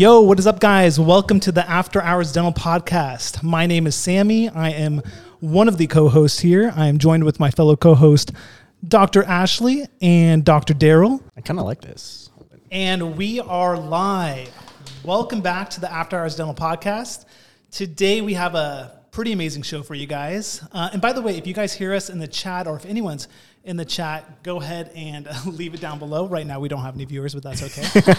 Yo, what is up, guys? Welcome to the After Hours Dental Podcast. My name is Sammy. I am one of the co-hosts here. I am joined with my fellow co-host, Dr. Ashley and Dr. Daryl. I kind of like this. And we are live. Welcome back to the After Hours Dental Podcast. Today, we have a pretty amazing show for you guys. And by the way, if you guys hear us in the chat or if anyone's in the chat, go ahead and leave it down below. Right now, we don't have any viewers, but that's okay.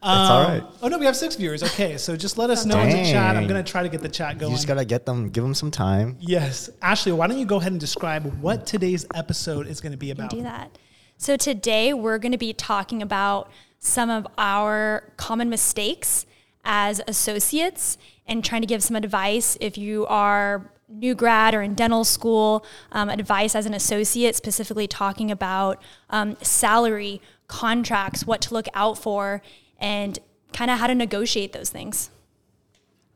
That's all right. Oh, no, we have 6 viewers. Okay, so just let us know in the chat. I'm going to try to get the chat going. You just got to get them, give them some time. Yes. Ashley, why don't you go ahead and describe what today's episode is going to be about? I can do that. So today we're going to be talking about some of our common mistakes as associates and trying to give some advice if you are new grad or in dental school, advice as an associate, specifically talking about salary, contracts, what to look out for, and kind of how to negotiate those things.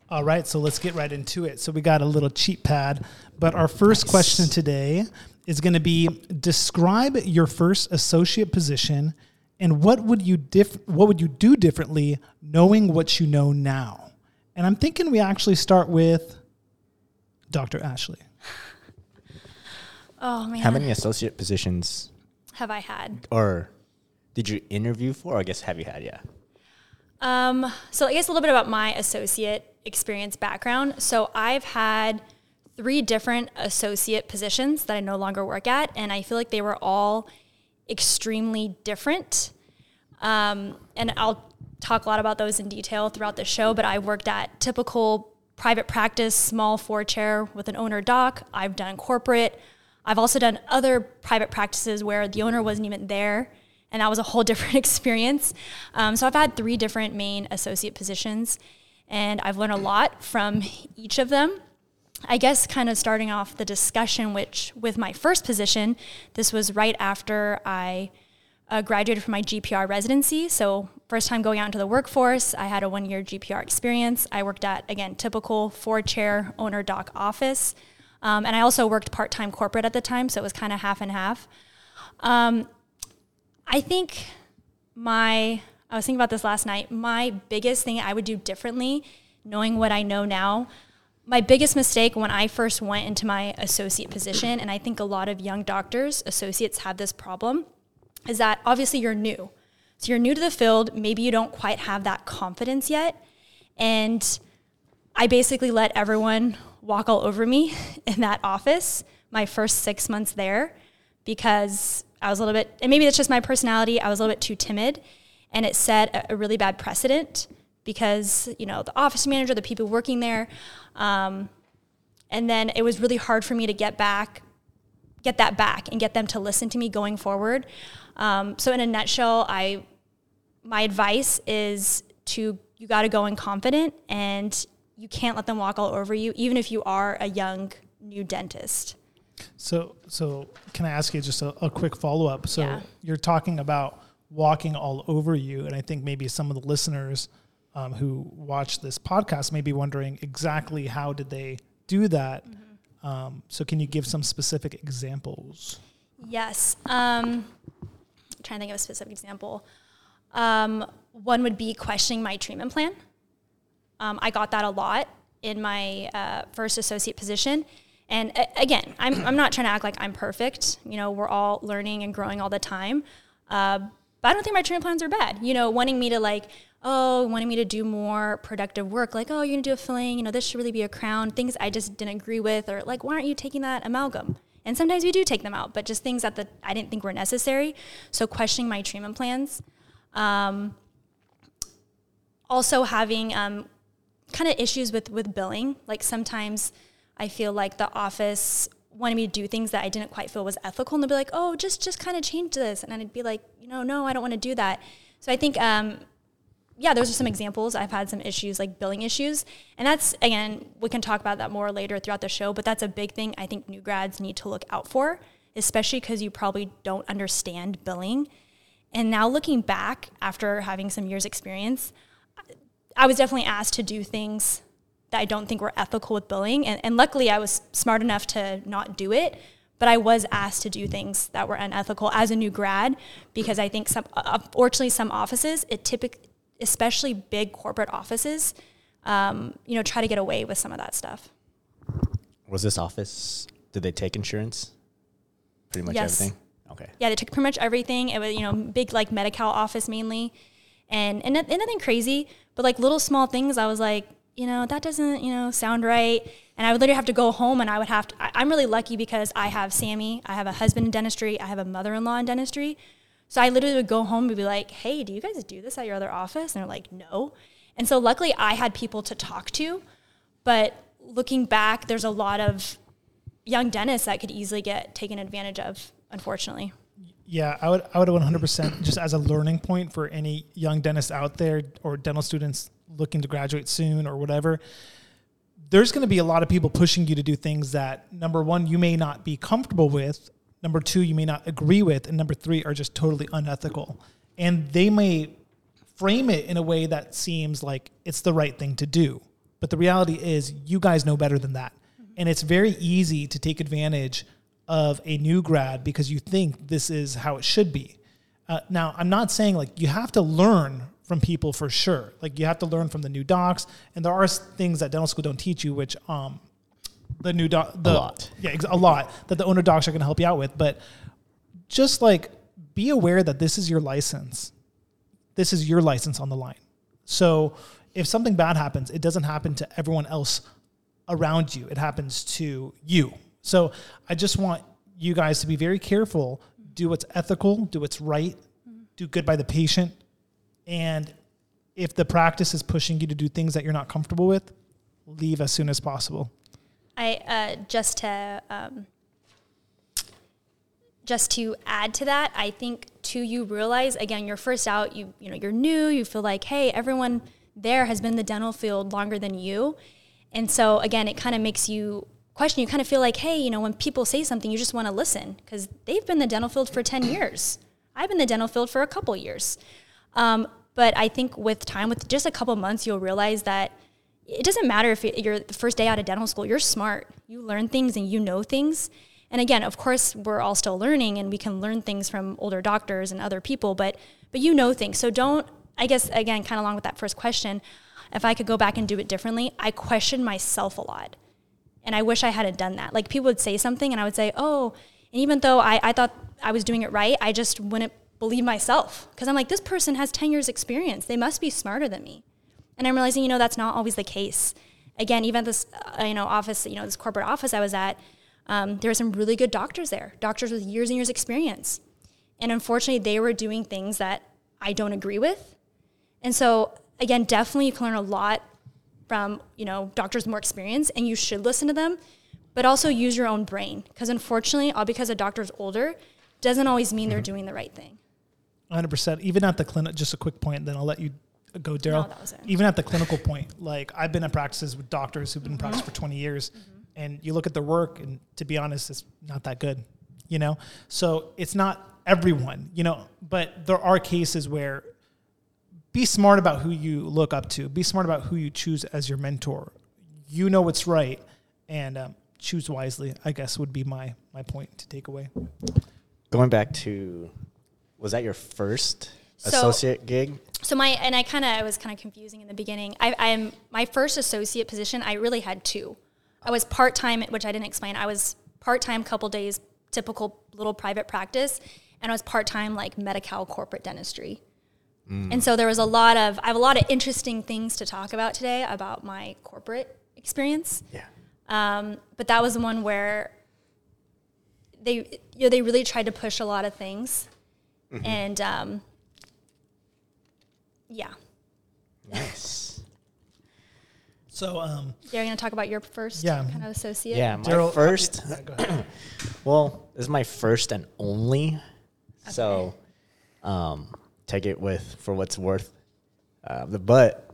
All right, so let's get right into it. So we got a little cheat pad, but our first question today is going to be, describe your first associate position and what would you do differently knowing what you know now? And I'm thinking we actually start with Dr. Ashley. Oh, man. How many associate positions have I had? Or did you interview for, or I guess have you had, yeah? So I guess a little bit about my associate experience background. So I've had 3 different associate positions that I no longer work at, and I feel like they were all extremely different. And I'll talk a lot about those in detail throughout the show, but I've worked at typical private practice, small 4-chair with an owner doc. I've done corporate. I've also done other private practices where the owner wasn't even there, and that was a whole different experience. So I've had 3 different main associate positions, and I've learned a lot from each of them. I guess kind of starting off the discussion, which with my first position, this was right after I graduated from my GPR residency. So first time going out into the workforce, I had a 1-year GPR experience. I worked at, again, typical 4-chair owner doc office. And I also worked part-time corporate at the time, so it was kind of half and half. I think I was thinking about this last night, my biggest thing I would do differently, knowing what I know now, my biggest mistake when I first went into my associate position, and I think a lot of young doctors, associates have this problem, is that obviously you're new. So you're new to the field, maybe you don't quite have that confidence yet, and I basically let everyone walk all over me in that office my first 6 months there because I was a little bit, and maybe it's just my personality, I was a little bit too timid, and it set a really bad precedent because, you know, the office manager, the people working there, and then it was really hard for me to get that back and get them to listen to me going forward. So in a nutshell, my advice is you got to go in confident, and you can't let them walk all over you, even if you are a young, new dentist. So can I ask you just a quick follow-up? So yeah. You're talking about walking all over you, and I think maybe some of the listeners who watch this podcast may be wondering exactly how did they do that. Mm-hmm. So can you give some specific examples? Yes. I'm trying to think of a specific example. One would be questioning my treatment plan. I got that a lot in my first associate position. And again, I'm not trying to act like I'm perfect. You know, we're all learning and growing all the time. But I don't think my treatment plans are bad. You know, wanting me to do more productive work. Like, oh, you're going to do a filling. You know, this should really be a crown. Things I just didn't agree with. Or like, why aren't you taking that amalgam? And sometimes we do take them out. But just things that I didn't think were necessary. So questioning my treatment plans. Also having kind of issues with billing. Like sometimes I feel like the office wanted me to do things that I didn't quite feel was ethical. And they'd be like, oh, just kind of change this. And I'd be like, you know, no, I don't want to do that. So I think, those are some examples. I've had some issues, like billing issues. And that's, again, we can talk about that more later throughout the show. But that's a big thing I think new grads need to look out for, especially because you probably don't understand billing. And now looking back after having some years experience, I was definitely asked to do things that I don't think were ethical with billing. And luckily I was smart enough to not do it, but I was asked to do things that were unethical as a new grad because I think unfortunately some offices, it typically especially big corporate offices, try to get away with some of that stuff. Was this office, did they take insurance? Pretty much everything? Okay. Yeah, they took pretty much everything. It was, big like Medi-Cal office mainly. And nothing crazy, but like little small things, I was like, that doesn't, sound right. And I would literally have to go home and I would have to, I'm really lucky because I have Sammy, I have a husband in dentistry, I have a mother-in-law in dentistry. So I literally would go home and be like, hey, do you guys do this at your other office? And they're like, no. And so luckily I had people to talk to, but looking back, there's a lot of young dentists that could easily get taken advantage of, unfortunately. Yeah, I would 100%, just as a learning point for any young dentist out there or dental students looking to graduate soon or whatever, there's going to be a lot of people pushing you to do things that, number one, you may not be comfortable with, number two, you may not agree with, and number three, are just totally unethical. And they may frame it in a way that seems like it's the right thing to do. But the reality is you guys know better than that. And it's very easy to take advantage of a new grad because you think this is how it should be. Now, I'm not saying like you have to learn from people for sure. Like you have to learn from the new docs, and there are things that dental school don't teach you, which the new doc, a lot that the owner docs are going to help you out with. But just like be aware that this is your license. This is your license on the line. So if something bad happens, it doesn't happen to everyone else around you. It happens to you. So I just want you guys to be very careful, do what's ethical, do what's right, do good by the patient. And if the practice is pushing you to do things that you're not comfortable with, leave as soon as possible. Just to add to that, I think too, you realize, again, you're first out, you're new, you feel like, hey, everyone there has been in the dental field longer than you. And so again, it kind of makes you question, you kind of feel like, hey, when people say something, you just want to listen because they've been in the dental field for 10 years. I've been in the dental field for a couple years. But I think with time, with just a couple months, you'll realize that it doesn't matter if you're the first day out of dental school, you're smart. You learn things and you know things. And again, of course, we're all still learning and we can learn things from older doctors and other people, but you know things. So don't, I guess, again, kind of along with that first question, if I could go back and do it differently, I question myself a lot. And I wish I hadn't done that. Like people would say something and I would say, oh, and even though I thought I was doing it right, I just wouldn't believe myself. Because I'm like, this person has 10 years experience. They must be smarter than me. And I'm realizing, that's not always the case. Again, even this, office, this corporate office I was at, there were some really good doctors there, doctors with years and years experience. And unfortunately, they were doing things that I don't agree with. And so again, definitely you can learn a lot from, doctors more experience, and you should listen to them, but also use your own brain. Because unfortunately, all because a doctor's older doesn't always mean they're doing the right thing. 100%. Even at the clinic, just a quick point, then I'll let you go, Daryl. No, that was it. Even at the clinical point, like I've been at practices with doctors who've been in practice for 20 years, and you look at their work, and to be honest, it's not that good, So it's not everyone, but there are cases where be smart about who you look up to. Be smart about who you choose as your mentor. You know what's right, and choose wisely, I guess, would be my point to take away. Going back to, was that your first associate gig? So I was kind of confusing in the beginning. I'm my first associate position, I really had two. I was part-time, which I didn't explain. I was part-time couple days, typical little private practice, and I was part-time like Medi-Cal corporate dentistry. And so there was I have a lot of interesting things to talk about today about my corporate experience. Yeah. But that was the one where they really tried to push a lot of things. Mm-hmm. And, yeah. Nice. So, you're going to talk about your first kind of associate? Yeah, my first. Well, this is my first and only. Okay. So, take it for what's worth. But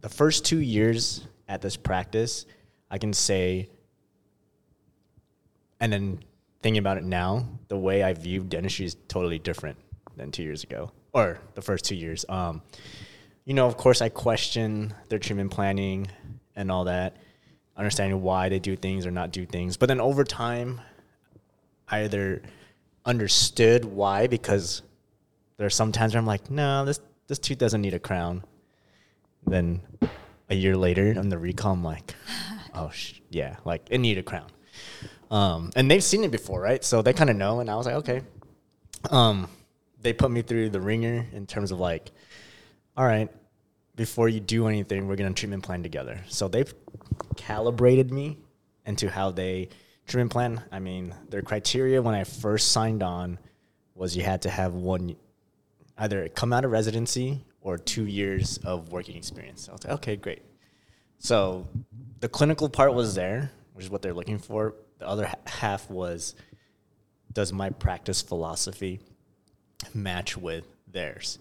the first 2 years at this practice, I can say, and then thinking about it now, the way I view dentistry is totally different than 2 years ago, or the first 2 years. Of course, I question their treatment planning and all that, understanding why they do things or not do things. But then over time, I either understood why because there are some times where I'm like, no, this this tooth doesn't need a crown. Then a year later on the recall, I'm like, oh, yeah, like it needed a crown. And they've seen it before, right? So they kind of know. And I was like, okay. They put me through the ringer in terms of like, all right, before you do anything, we're going to treatment plan together. So they've calibrated me into how they treatment plan. I mean, their criteria when I first signed on was you had to have one, either come out of residency or 2 years of working experience. So I was like, okay, great. So the clinical part was there, which is what they're looking for. The other half was, does my practice philosophy match with theirs?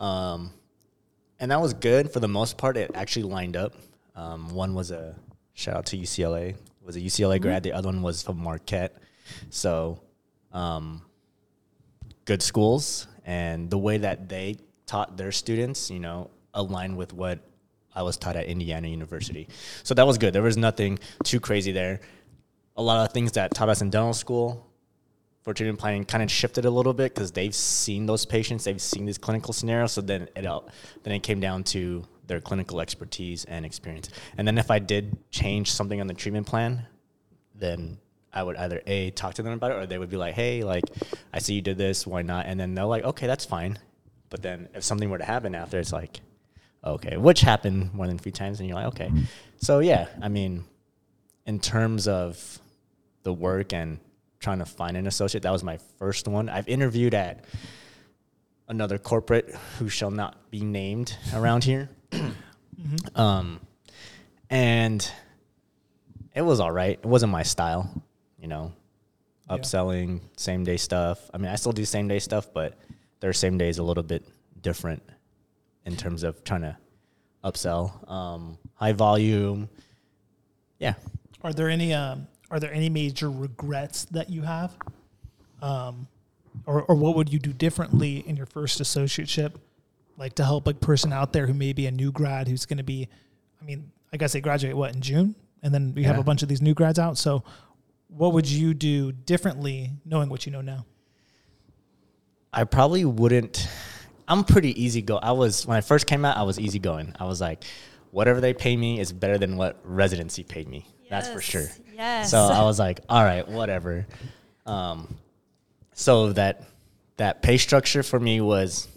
And that was good for the most part. It actually lined up. One was a shout out to UCLA. Was a UCLA grad. The other one was from Marquette. So, good schools, and the way that they taught their students, you know, aligned with what I was taught at Indiana University. So that was good. There was nothing too crazy there. A lot of things that taught us in dental school for treatment planning kind of shifted a little bit because they've seen those patients, they've seen these clinical scenarios. So then it came down to their clinical expertise and experience. And then if I did change something on the treatment plan, then I would either A, talk to them about it, or they would be like, hey, like, I see you did this, why not? And then they're like, okay, that's fine. But then if something were to happen after, it's like, okay, which happened more than a few times, and you're like, okay. So, yeah, I mean, in terms of the work and trying to find an associate, that was my first one. I've interviewed at another corporate who shall not be named around here. Mm-hmm. And it was all right. It wasn't my style, you know, upselling, same-day stuff. I mean, I still do same-day stuff, but their same-day is a little bit different in terms of trying to upsell. High volume, yeah. Are there any major regrets that you have? Or what would you do differently in your first associateship, like to help a person out there who may be a new grad who's going to be, I mean, I guess they graduate, in June? And then we have a bunch of these new grads out. So what would you do differently knowing what you know now? I probably wouldn't. I'm pretty easygoing. When I first came out, I was easygoing. I was like, whatever they pay me is better than what residency paid me. Yes. That's for sure. Yes. So I was like, all right, whatever. So that pay structure for me was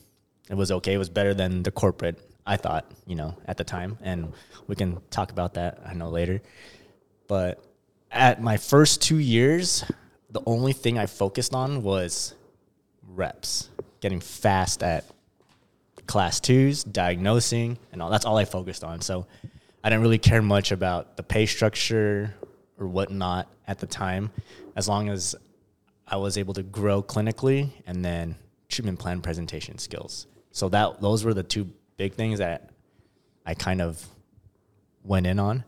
okay. It was better than the corporate, I thought, you know, at the time. And we can talk about that, I know, later. But at my first 2 years, the only thing I focused on was reps, getting fast at class twos, diagnosing, and all. That's all I focused on. So I didn't really care much about the pay structure or whatnot at the time, as long as I was able to grow clinically and then treatment plan presentation skills. So those were the two big things that I kind of went in on.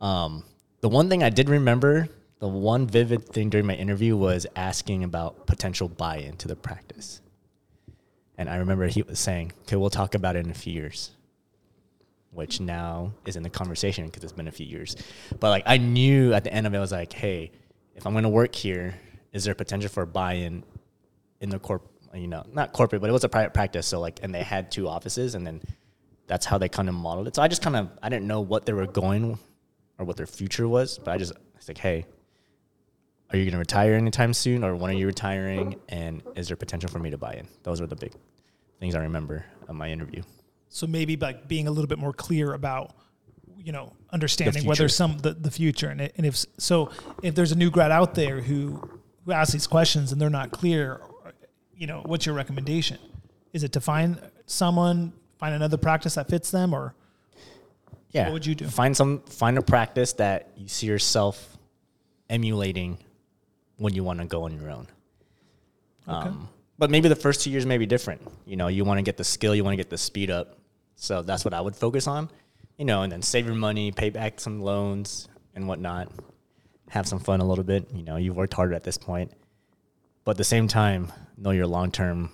The one thing I did remember, the one vivid thing during my interview was asking about potential buy-in to the practice. And I remember he was saying, okay, we'll talk about it in a few years, which now is in the conversation because it's been a few years. But like I knew at the end of it, I was like, hey, if I'm going to work here, is there potential for buy-in in the not corporate, but it was a private practice. So like, and they had two offices, and then that's how they kind of modeled it. So I didn't know what they were going or what their future was, but I was like, hey, are you going to retire anytime soon, or when are you retiring? And is there potential for me to buy in? Those are the big things I remember on my interview. So maybe like being a little bit more clear about, you know, understanding whether the future. And if there's a new grad out there who asks these questions and they're not clear, you know, what's your recommendation? Is it to find another practice that fits them, or what would you do? Find a practice that you see yourself emulating when you want to go on your own. Okay. But maybe the first 2 years may be different. You know, you want to get the skill, you want to get the speed up. So that's what I would focus on, you know, and then save your money, pay back some loans and whatnot, have some fun a little bit. You know, you've worked harder at this point. But at the same time, know your long-term,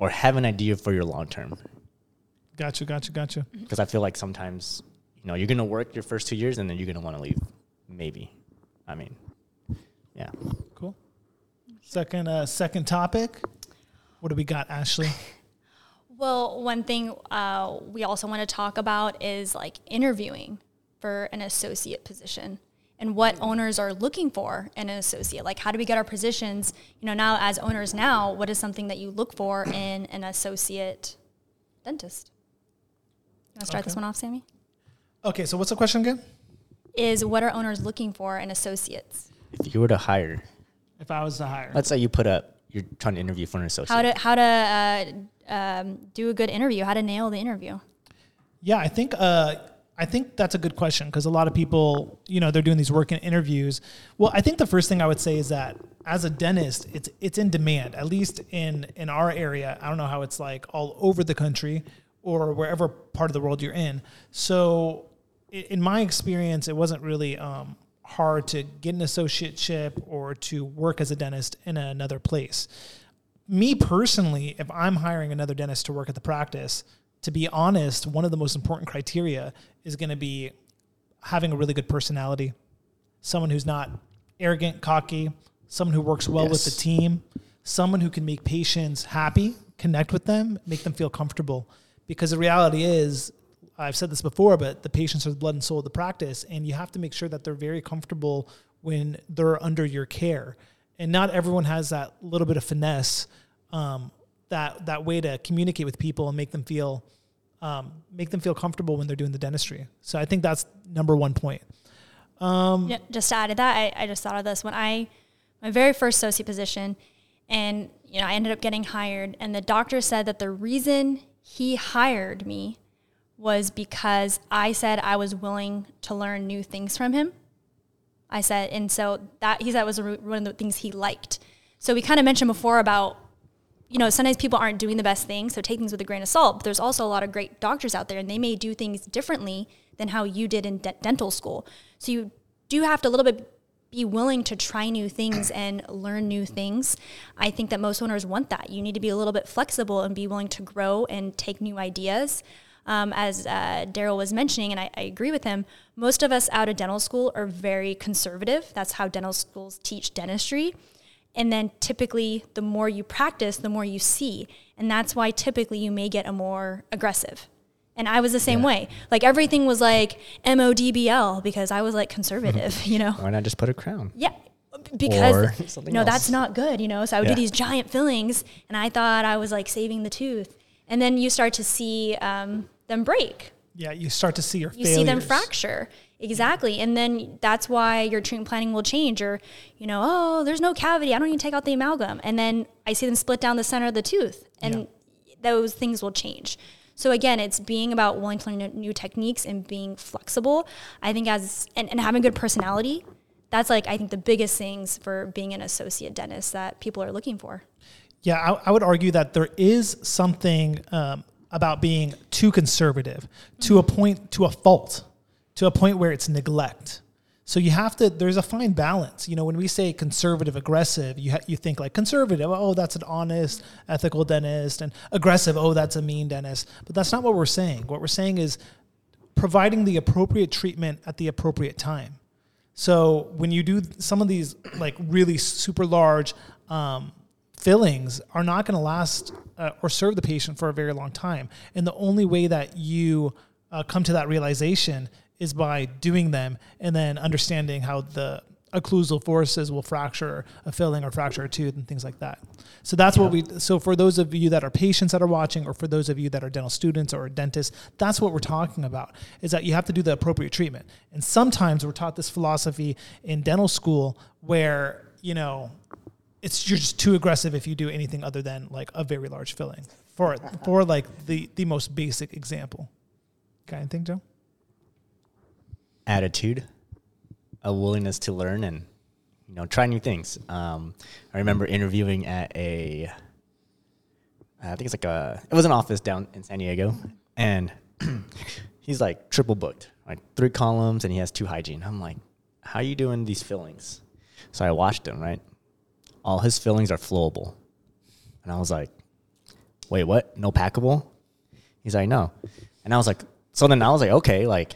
or have an idea for your long-term. Gotcha. Because I feel like sometimes, you know, you're going to work your first 2 years and then you're going to want to leave, maybe. I mean, yeah. Cool. Second topic. What do we got, Ashley? Well, one thing we also want to talk about is like interviewing for an associate position and what owners are looking for in an associate. Like, how do we get our positions, you know, now as owners now, what is something that you look for in an associate dentist? You want to start this one off, Sammy? Okay, so what's the question again? Is what are owners looking for in associates? If you were to hire. If I was to hire. Let's say you put up, you're trying to interview for an associate. How to do a good interview, how to nail the interview. Yeah, I think that's a good question because a lot of people, you know, they're doing these work in interviews. Well, I think the first thing I would say is that as a dentist, it's in demand, at least in our area. I don't know how it's like all over the country or wherever part of the world you're in. So in my experience, it wasn't really hard to get an associateship or to work as a dentist in another place. Me personally, if I'm hiring another dentist to work at the practice, to be honest, one of the most important criteria is going to be having a really good personality, someone who's not arrogant, cocky, someone who works well with the team, someone who can make patients happy, connect with them, make them feel comfortable. Because the reality is, I've said this before, but the patients are the blood and soul of the practice, and you have to make sure that they're very comfortable when they're under your care. And not everyone has that little bit of finesse, that way to communicate with people and make them feel comfortable when they're doing the dentistry. So I think that's number one point. Just to add to that, I just thought of this. When my very first associate position, and you know, I ended up getting hired, and the doctor said that the reason he hired me was because I said I was willing to learn new things from him. I said, and so that he said was one of the things he liked. So we kind of mentioned before about, you know, sometimes people aren't doing the best thing, so take things with a grain of salt. But there's also a lot of great doctors out there, and they may do things differently than how you did in dental school. So you do have to a little bit be willing to try new things and learn new things. I think that most owners want that. You need to be a little bit flexible and be willing to grow and take new ideas. As Daryl was mentioning, and I agree with him, most of us out of dental school are very conservative. That's how dental schools teach dentistry. And then typically the more you practice, the more you see. And that's why typically you may get a more aggressive. And I was the same way. Like everything was like MODBL because I was like conservative, you know. Why not just put a crown? Yeah. Because no, that's not good, you know. So I would do these giant fillings and I thought I was like saving the tooth. And then you start to see them break. Yeah, you start to see your failures. You see them fracture. Exactly. And then that's why your treatment planning will change, or, you know, oh, there's no cavity. I don't need to take out the amalgam. And then I see them split down the center of the tooth, and those things will change. So again, it's being about willing to learn new techniques and being flexible. I think and having good personality, that's like, I think the biggest things for being an associate dentist that people are looking for. Yeah, I would argue that there is something about being too conservative to a point where it's neglect. So you have to, there's a fine balance. You know, when we say conservative, aggressive, you think like conservative, oh, that's an honest, ethical dentist, and aggressive, oh, that's a mean dentist. But that's not what we're saying. What we're saying is providing the appropriate treatment at the appropriate time. So when you do some of these like really super large fillings are not going to last or serve the patient for a very long time. And the only way that you come to that realization is by doing them and then understanding how the occlusal forces will fracture a filling or fracture a tooth and things like that. So that's what so for those of you that are patients that are watching, or for those of you that are dental students or dentists, that's what we're talking about, is that you have to do the appropriate treatment. And sometimes we're taught this philosophy in dental school where, you know, you're just too aggressive if you do anything other than like a very large filling for like the most basic example. Got anything, Joe? Attitude, a willingness to learn and, you know, try new things. I remember interviewing at it was an office down in San Diego, and he's like triple booked, like 3 columns, and he has 2 hygiene. I'm like, how are you doing these fillings? So I watched him, right? All his fillings are flowable. And I was like, wait, what? No packable? He's like, no. And I was like, so then I was like, okay, like,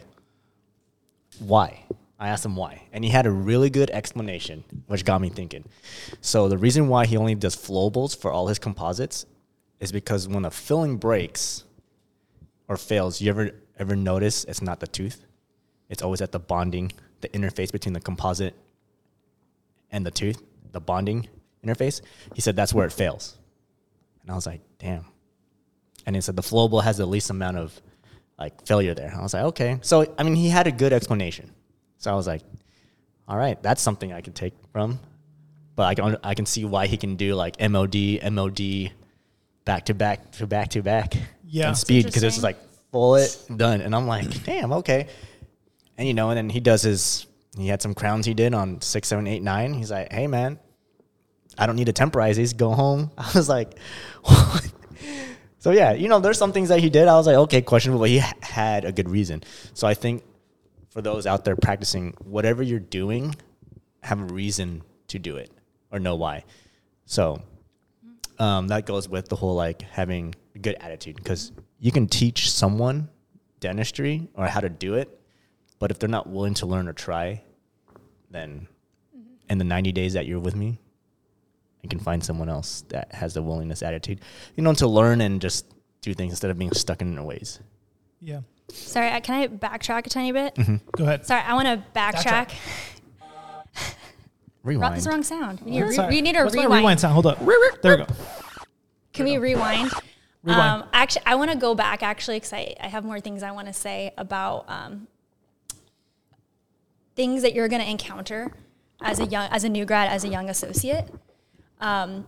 why? I asked him why. And he had a really good explanation, which got me thinking. So the reason why he only does flowables for all his composites is because when a filling breaks or fails, you ever notice it's not the tooth? It's always at the bonding, the interface between the composite and the tooth, the bonding interface. He said that's where it fails. And I was like, damn. And he said the flowable has the least amount of like failure there. I was like, okay. So, I mean, he had a good explanation. So I was like, all right, that's something I could take from. But I can see why he can do like MOD, back to back to back to back. Yeah. And speed, because it's like full it, done. And I'm like, damn, okay. And, you know, and then he does his, he had some crowns he did on 6, 7, 8, 9. He's like, hey, man, I don't need to temporize these. Go home. I was like, what? So, yeah, you know, there's some things that he did. I was like, okay, questionable, but he had a good reason. So I think for those out there practicing, whatever you're doing, have a reason to do it or know why. So that goes with the whole, like, having a good attitude, because you can teach someone dentistry or how to do it, but if they're not willing to learn or try, then in the 90 days that you're with me, you can find someone else that has the willingness attitude, you know, to learn and just do things instead of being stuck in their ways. Yeah. Sorry, can I backtrack a tiny bit? Mm-hmm. Go ahead. Sorry, I want to backtrack. Rewind. Brought this wrong sound. We need a What's rewind. What's my rewind sound? Hold up. There we go. Can we rewind? Rewind. Actually, I want to go back, actually, because I have more things I want to say about things that you're going to encounter as a new grad, as a young associate. And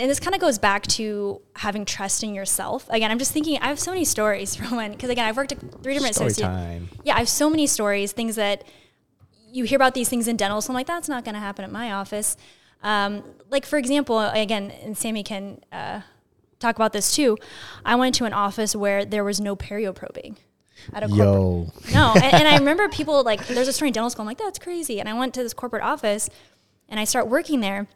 this kind of goes back to having trust in yourself. Again, I'm just thinking, I have so many stories from when, because again, I've worked at 3 different associates. Yeah, I have so many stories, things that you hear about these things in dental. So I'm like, that's not going to happen at my office. Like, for example, again, and Sammy can talk about this too. I went to an office where there was no perio probing. At a corporate. No, and I remember people like, there's a story in dental school. I'm like, that's crazy. And I went to this corporate office and I start working there.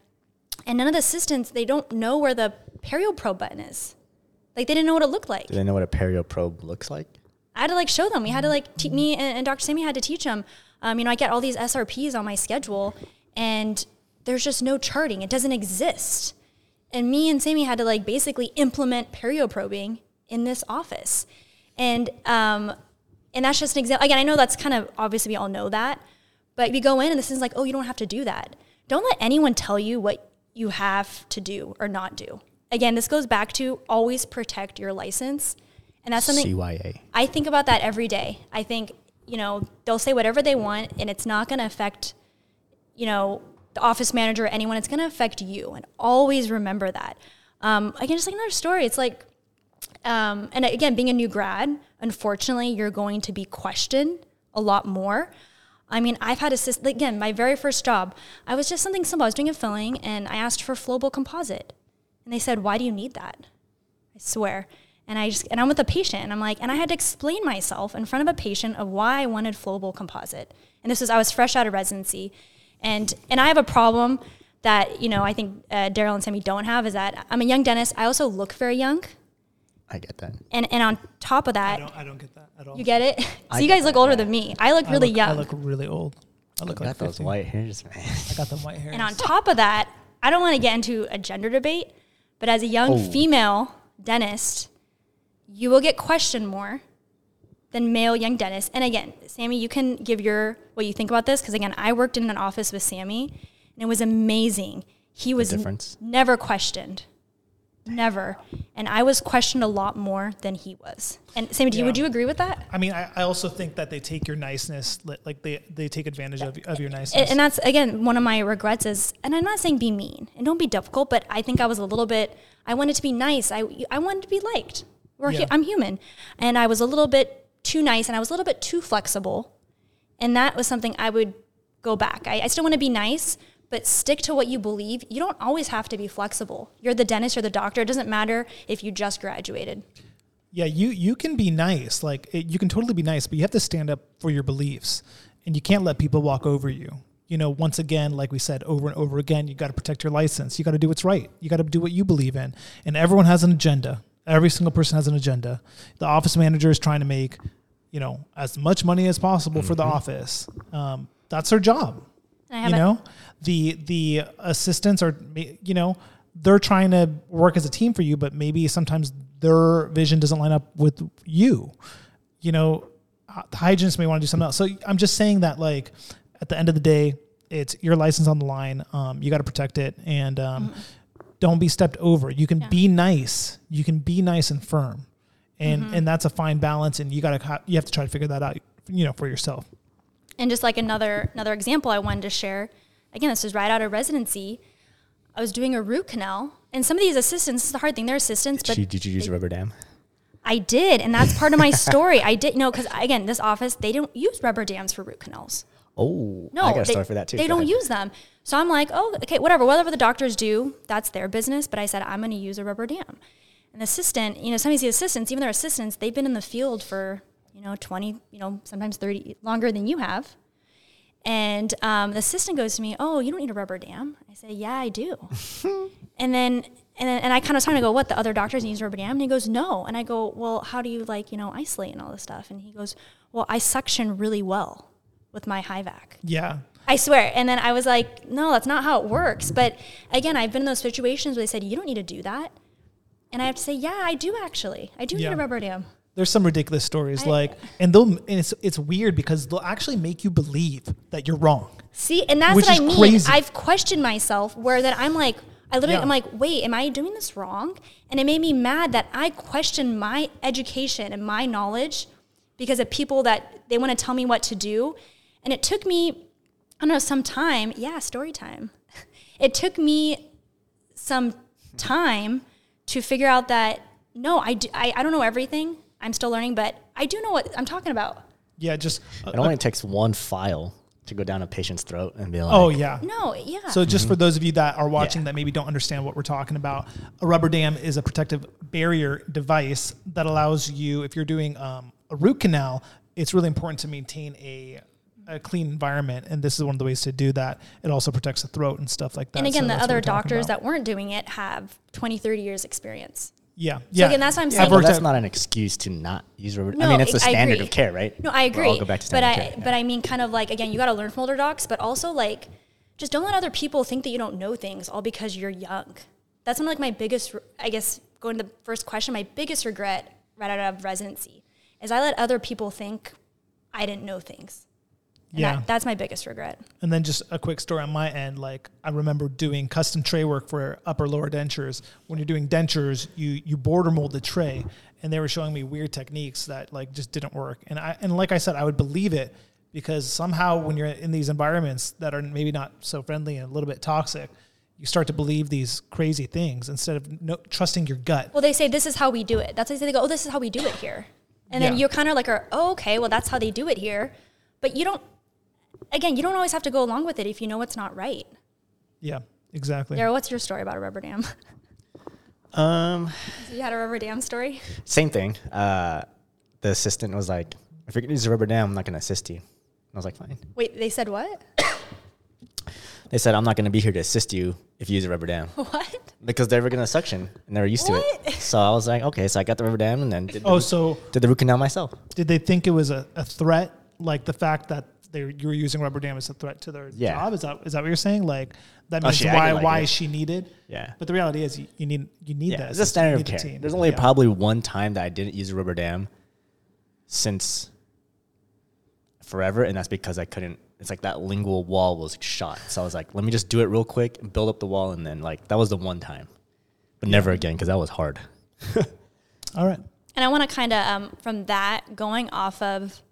And none of the assistants, they don't know where the perio probe button is. Like, they didn't know what it looked like. Do they know what a perio probe looks like? I had to, like, show them. We had to, like, me and Dr. Sammy had to teach them. You know, I get all these SRPs on my schedule, and there's just no charting. It doesn't exist. And me and Sammy had to, like, basically implement perio probing in this office. And that's just an example. Again, I know that's kind of, obviously, we all know that. But you go in, and this is like, oh, you don't have to do that. Don't let anyone tell you what you have to do or not do. Again, this goes back to always protect your license. And that's something CYA. I think about that every day. I think, you know, they'll say whatever they want and it's not going to affect, you know, the office manager or anyone. It's going to affect you. And always remember that. Again, just like another story. It's like, and again, being a new grad, unfortunately, you're going to be questioned a lot more. I mean, I've had again, my very first job, I was just something simple. I was doing a filling, and I asked for flowable composite. And they said, why do you need that? I swear. And I'm with a patient, and I'm like, and I had to explain myself in front of a patient of why I wanted flowable composite. And I was fresh out of residency. And I have a problem that, you know, I think Daryl and Sammy don't have, is that I'm a young dentist. I also look very young. I get that. And on top of that... I don't get that at all. You get it? So you guys look older than me. I look really young. I look really old. I look like 15. I got those white hairs, man. I got them white hairs. And on top of that, I don't want to get into a gender debate, but as a young female dentist, you will get questioned more than male young dentists. And again, Sammy, you can give what you think about this, because again, I worked in an office with Sammy, and it was amazing. He was never questioned. Never. And I was questioned a lot more than he was. And Sammy, would you agree with that? I mean, I also think that they take your niceness, like they take advantage of your niceness. And that's, again, one of my regrets is, and I'm not saying be mean and don't be difficult, but I think I was a little bit, I wanted to be nice. I wanted to be liked. I'm human. And I was a little bit too nice and I was a little bit too flexible. And that was something I would go back. I still want to be nice, but stick to what you believe. You don't always have to be flexible. You're the dentist or the doctor. It doesn't matter if you just graduated. Yeah, you can be nice. Like, you can totally be nice, but you have to stand up for your beliefs. And you can't let people walk over you. You know, once again, like we said over and over again, you got to protect your license. You got to do what's right. You got to do what you believe in. And everyone has an agenda. Every single person has an agenda. The office manager is trying to make, you know, as much money as possible for the office. That's their job. You know, the assistants are, you know, they're trying to work as a team for you, but maybe sometimes their vision doesn't line up with you. You know, the hygienist may want to do something else. So I'm just saying that, like, at the end of the day, it's your license on the line. You got to protect it, and don't be stepped over. You can be nice. You can be nice and firm, and and that's a fine balance. And you have to try to figure that out, you know, for yourself. And just like another example I wanted to share. Again, this is right out of residency. I was doing a root canal, and some of these assistants, this is the hard thing, they're assistants. Did you use a rubber dam? I did, and that's part of my story. I did, no, because again, this office, they don't use rubber dams for root canals. Oh, no, I got a story for that too. They don't use them. So I'm like, oh, okay, whatever the doctors do, that's their business. But I said, I'm going to use a rubber dam. And the assistant, you know, some of these assistants, even their assistants, they've been in the field for, you know, 20, you know, sometimes 30, longer than you have. And the assistant goes to me, oh, you don't need a rubber dam. I say, yeah, I do. and then I kind of was trying to go, what, the other doctors use rubber dam? And he goes, no. And I go, well, how do you, like, you know, isolate and all this stuff? And he goes, well, I suction really well with my high vac. Yeah. I swear. And then I was like, no, that's not how it works. But again, I've been in those situations where they said, you don't need to do that. And I have to say, yeah, I do actually. I do need a rubber dam. There's some ridiculous stories it's weird because they'll actually make you believe that you're wrong. See, and that's what I mean. Crazy. I've questioned myself where that I'm like, I literally, I'm like, wait, am I doing this wrong? And it made me mad that I questioned my education and my knowledge because of people that they want to tell me what to do. And it took me, I don't know, some time. Yeah, story time. It took me some time to figure out that, no, I don't know everything. I'm still learning, but I do know what I'm talking about. Yeah, just... It only takes one file to go down a patient's throat and be like... Oh, yeah. No, yeah. So just for those of you that are watching that maybe don't understand what we're talking about, a rubber dam is a protective barrier device that allows you, if you're doing a root canal, it's really important to maintain a clean environment, and this is one of the ways to do that. It also protects the throat and stuff like that. And again, the other doctors that weren't doing it have 20, 30 years experience. Yeah. So again, that's what I'm saying. But that's not an excuse to not use rubber. No, I mean, it's the standard of care, right? No, I agree. We'll all go back to standard care. But I mean, kind of like, again, you got to learn from older docs, but also like, just don't let other people think that you don't know things all because you're young. That's one of like my biggest, I guess, going to the first question, my biggest regret right out of residency is I let other people think I didn't know things. And that's my biggest regret. And then just a quick story on my end. Like, I remember doing custom tray work for upper lower dentures. When you're doing dentures, you border mold the tray, and they were showing me weird techniques that like just didn't work. And like I said, I would believe it because somehow when you're in these environments that are maybe not so friendly and a little bit toxic, you start to believe these crazy things instead of trusting your gut. Well, they say this is how we do it. That's why they go, oh, this is how we do it here. And then you kind of like are, oh, okay, well, that's how they do it here, but you don't. Again, you don't always have to go along with it if you know what's not right. Yeah, exactly. Darryl, what's your story about a rubber dam? You had a rubber dam story? Same thing. The assistant was like, if you're going to use a rubber dam, I'm not going to assist you. And I was like, fine. Wait, they said what? They said, I'm not going to be here to assist you if you use a rubber dam. What? Because they were going to suction, and they were used to it. So I was like, okay, so I got the rubber dam, and then did the root canal myself. Did they think it was a threat, like the fact that you were using rubber dam as a threat to their job? Is that what you're saying? Like that means why is she needed? Yeah. But the reality is you need that. It's a standard of care. There's only probably one time that I didn't use a rubber dam since forever, and that's because I couldn't. It's like that lingual wall was shot, so I was like, let me just do it real quick and build up the wall, and then like that was the one time, but never again because that was hard. All right. And I want to kind of from that going off of.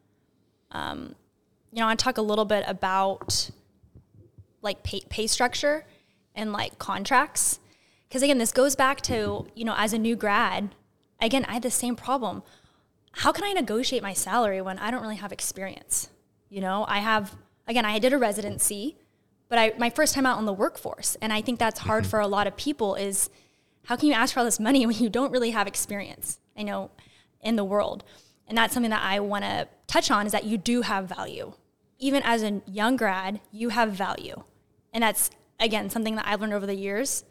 You know, I talk a little bit about like pay structure and like contracts. Because again, this goes back to, you know, as a new grad, again, I had the same problem. How can I negotiate my salary when I don't really have experience? You know, I did a residency, but my first time out in the workforce. And I think that's hard for a lot of people is how can you ask for all this money when you don't really have experience, I know, in the world. And that's something that I want to touch on is that you do have value. Even as a young grad, you have value. And that's, again, something that I've learned over the years.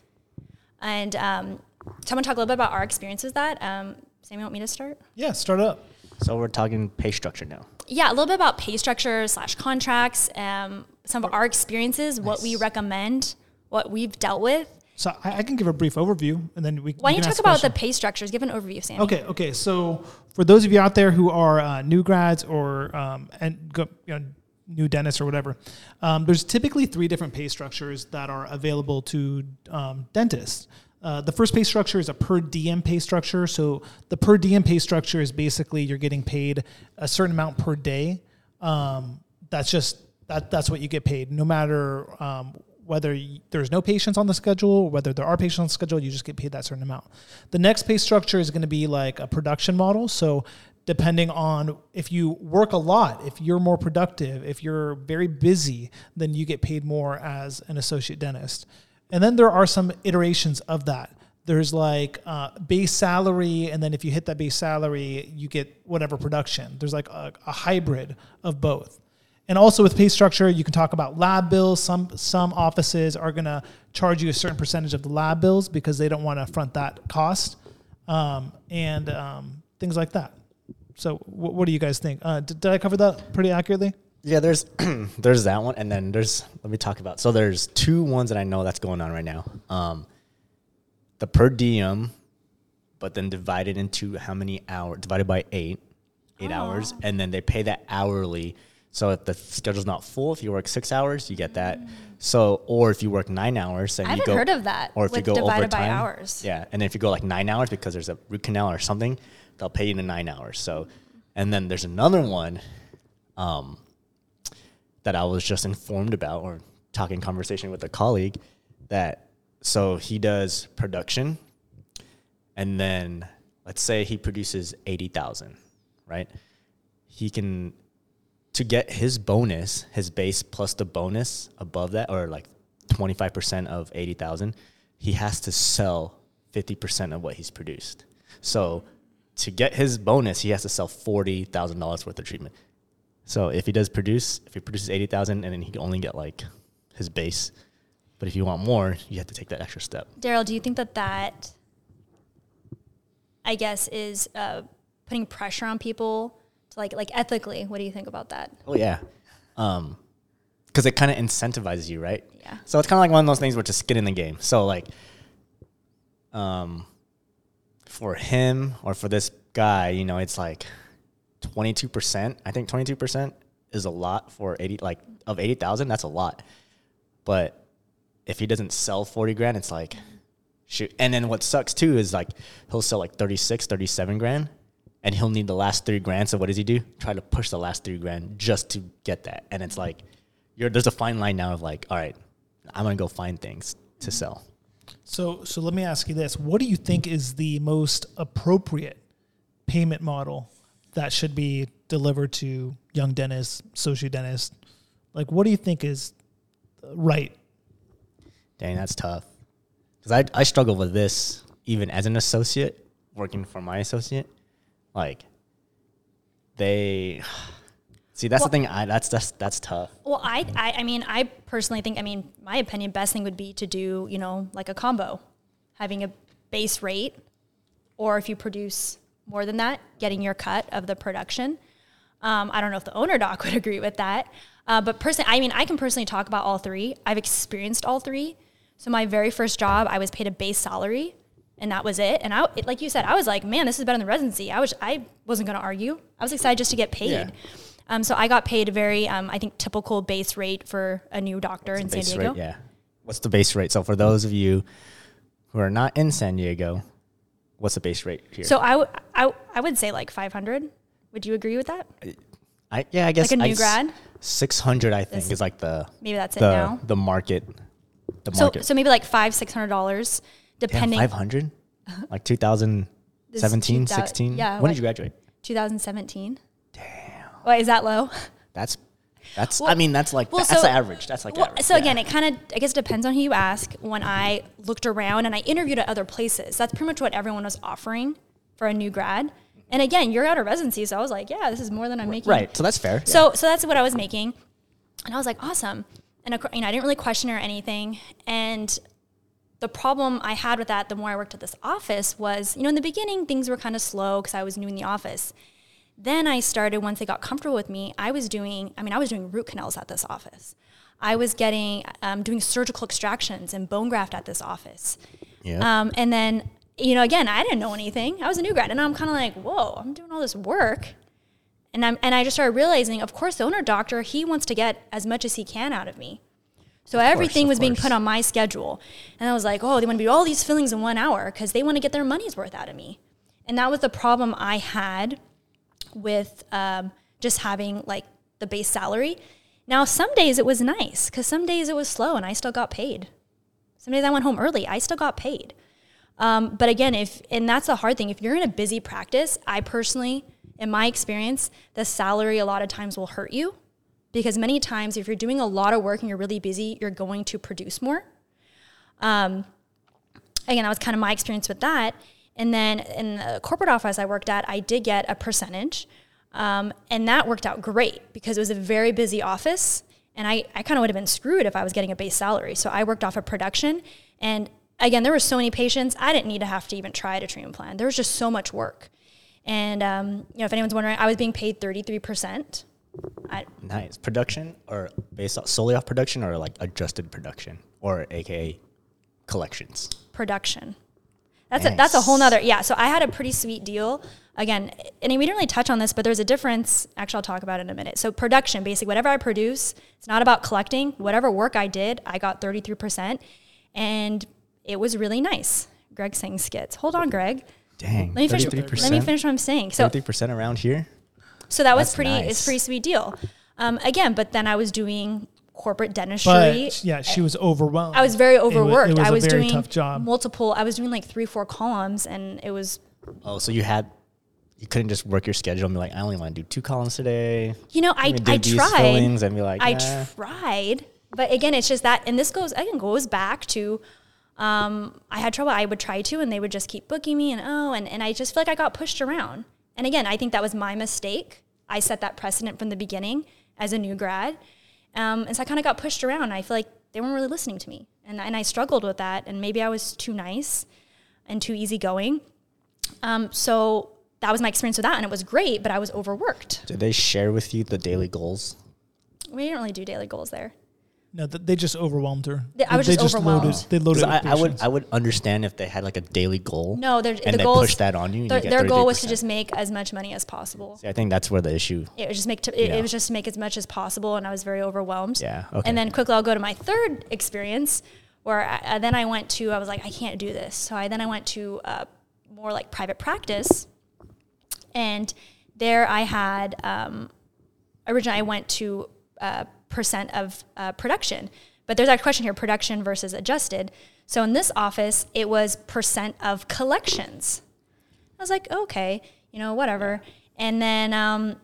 And so I'm going to talk a little bit about our experiences with that. Sammy, you want me to start? Yeah, start up. So we're talking pay structure now. Yeah, a little bit about pay structure / contracts, some of our experiences, what we recommend, what we've dealt with. So I can give a brief overview, and then we can talk about the pay structures. Give an overview, Sammy. Okay. So for those of you out there who are new grads or new dentists or whatever, there's typically three different pay structures that are available to dentists. The first pay structure is a per diem pay structure. So the per diem pay structure is basically you're getting paid a certain amount per day. That's what you get paid, no matter whether there's no patients on the schedule or whether there are patients on the schedule, you just get paid that certain amount. The next pay structure is going to be like a production model. So depending on if you work a lot, if you're more productive, if you're very busy, then you get paid more as an associate dentist. And then there are some iterations of that. There's like base salary, and then if you hit that base salary, you get whatever production. There's like a hybrid of both. And also with pay structure, you can talk about lab bills. Some offices are going to charge you a certain percentage of the lab bills because they don't want to front that cost and things like that. So what do you guys think? Did I cover that pretty accurately? Yeah, there's that one. And then there's two ones that I know that's going on right now. The per diem, but then divided into how many hours, divided by eight hours. And then they pay that hourly. So if the schedule's not full, if you work 6 hours, you get that. So, or if you work 9 hours, and I haven't heard of that. Or if you go divided by hours. Yeah, and if you go like 9 hours because there's a root canal or something, they'll pay you the 9 hours. So, and then there's another one that I was just informed about or talking conversation with a colleague that. So he does production, and then let's say he produces 80,000, right? He can. To get his bonus, his base plus the bonus above that, or like 25% of 80,000, he has to sell 50% of what he's produced. So to get his bonus, he has to sell $40,000 worth of treatment. So if he produces 80,000, and then he can only get like his base. But if you want more, you have to take that extra step. Daryl, do you think that I guess is putting pressure on people? Like ethically, what do you think about that? Oh, yeah. Because it kind of incentivizes you, right? Yeah. So it's kind of like one of those things where it's a skin in the game. So, like, for him or for this guy, you know, it's like 22%. I think 22% is a lot for 80,000. That's a lot. But if he doesn't sell 40 grand, it's like, shoot. And then what sucks, too, is, like, he'll sell, like, 36, 37 grand. And he'll need the last 3 grand. So what does he do? Try to push the last 3 grand just to get that. And it's like, there's a fine line now of like, all right, I'm going to go find things to sell. So let me ask you this. What do you think is the most appropriate payment model that should be delivered to young dentists, associate dentists? Like, what do you think is right? Dang, that's tough. Because I struggle with this even as an associate, working for my associate. Like, they see that's the thing. That's tough. Well, I personally think. I mean, my opinion, best thing would be to do like a combo, having a base rate, or if you produce more than that, getting your cut of the production. I don't know if the owner doc would agree with that, but personally, I mean, I can personally talk about all three. I've experienced all three. So my very first job, I was paid a base salary. And that was it. And like you said, I was like, man, this is better than residency. I wasn't going to argue. I was excited just to get paid. Yeah. So I got paid a very, I think, typical base rate for a new doctor in San Diego. Rate, yeah. What's the base rate? So for those of you who are not in San Diego, what's the base rate here? So I would say like 500. Would you agree with that? I guess. Like a new grad? 600, I think, is like the. Maybe that's it now. The market. So maybe like $500-$600. Depending. 500? Like 2017, 16? Yeah. When did you graduate? 2017. Damn. Wait, is that low? That's. Well, I mean, that's like that's the average. That's like average. So again, it kind of, I guess, it depends on who you ask. When I looked around and I interviewed at other places, that's pretty much what everyone was offering for a new grad. And again, you're out of residency, so I was like, yeah, this is more than I'm making. Right. So that's fair. So that's what I was making, and I was like, awesome. And I didn't really question or anything, and. The problem I had with that, the more I worked at this office was, in the beginning, things were kind of slow because I was new in the office. Then I started, once they got comfortable with me, I was doing root canals at this office. I was doing surgical extractions and bone graft at this office. Yeah. And then, again, I didn't know anything. I was a new grad. And I'm kind of like, whoa, I'm doing all this work. And I just started realizing, of course, the owner doctor, he wants to get as much as he can out of me. So everything was being put on my schedule. And I was like, oh, they want to do all these fillings in 1 hour because they want to get their money's worth out of me. And that was the problem I had with just having, the base salary. Now, some days it was nice because some days it was slow and I still got paid. Some days I went home early. I still got paid. But again, and that's the hard thing. If you're in a busy practice, I personally, in my experience, the salary a lot of times will hurt you because many times if you're doing a lot of work and you're really busy, you're going to produce more. Again, that was kind of my experience with that. And then in the corporate office I worked at, I did get a percentage. And that worked out great because it was a very busy office and I kind of would have been screwed if I was getting a base salary. So I worked off of production. And again, there were so many patients, I didn't need to have to even try to treatment plan. There was just so much work. And, if anyone's wondering, I was being paid 33%. Nice. Production or based solely off production or adjusted production or AKA collections? Production. That's a whole nother. Yeah. So I had a pretty sweet deal. Again, and we didn't really touch on this, but there's a difference. Actually, I'll talk about it in a minute. So production, basically, whatever I produce, it's not about collecting. Whatever work I did, I got 33%. And it was really nice. Greg sang skits. Hold on, Greg. Dang, let me finish what I'm saying. So 33% around here? So that's pretty nice. It's a pretty sweet deal. Again, but then I was doing corporate dentistry. But, yeah, she was overwhelmed. I was very overworked. It was a very tough job. I was doing 3-4 columns and it was... Oh, so you couldn't just work your schedule and be like, I only want to do 2 columns today. I tried. And be like, I tried. But again, it's just that, and this goes back to, I had trouble. I would try to, and they would just keep booking me. And I just feel like I got pushed around. And again, I think that was my mistake. I set that precedent from the beginning as a new grad. And so I kind of got pushed around. I feel like they weren't really listening to me. And I struggled with that. And maybe I was too nice and too easygoing. So that was my experience with that, and it was great, but I was overworked. Did they share with you the daily goals? We didn't really do daily goals there. No, they just overwhelmed her. I was just overwhelmed. They loaded I would understand if they had a daily goal. No, they pushed that on you. Their goal was to just make as much money as possible. See, I think that's where the issue. It was just make as much as possible, and I was very overwhelmed. Yeah. Okay. And then quickly, I'll go to my third experience, where I was like, I can't do this. So I went to more private practice. And there I had, originally I went to percent of production, but there's that question here, production versus adjusted. So in this office, it was percent of collections. I was like, okay, whatever. And then and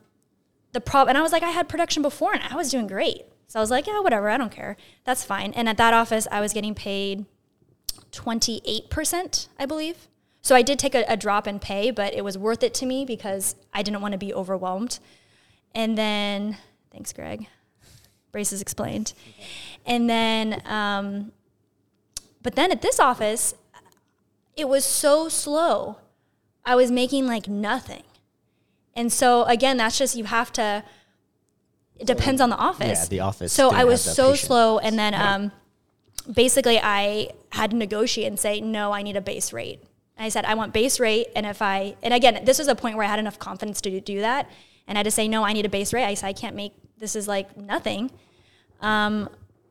I was like, I had production before and I was doing great. So I was like, yeah, whatever, I don't care. That's fine. And at that office, I was getting paid 28%, I believe. So I did take a drop in pay, but it was worth it to me because I didn't want to be overwhelmed. And then, thanks, Greg. Braces explained. And then, but then at this office, it was so slow. I was making nothing. And so again, that's just, you have to, it depends on the office. Yeah, the office. So I was so patient. Slow. And then basically I had to negotiate and say, no, I need a base rate. I said, I want base rate, and again, this was a point where I had enough confidence to do that, and I had to say, no, I need a base rate. I said, I can't make, this is nothing. So I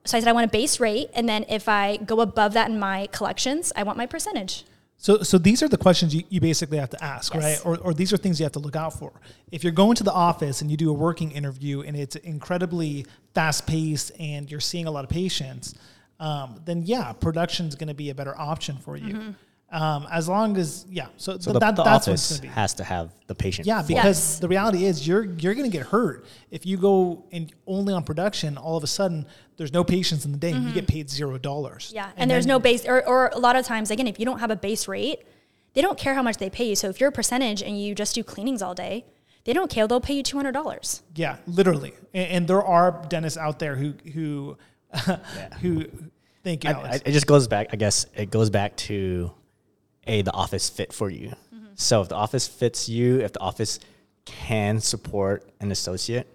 said, I want a base rate, and then if I go above that in my collections, I want my percentage. So these are the questions you basically have to ask, yes. Right? Or these are things you have to look out for. If you're going to the office and you do a working interview and it's incredibly fast-paced and you're seeing a lot of patients, then yeah, production's going to be a better option for you. Mm-hmm. As long as, yeah. So the office has to have the patient. Yeah, because the reality is you're going to get hurt. If you go and only on production, all of a sudden there's no patients in the day. Mm-hmm. You get paid $0. Yeah, and there's no base, or a lot of times, again, if you don't have a base rate, they don't care how much they pay you. So if you're a percentage and you just do cleanings all day, they don't care. They'll pay you $200. Yeah, literally. And there are dentists out there who thank you, Alex. It just goes back, I guess, to... the office fit for you. Mm-hmm. So if the office fits you, if the office can support an associate,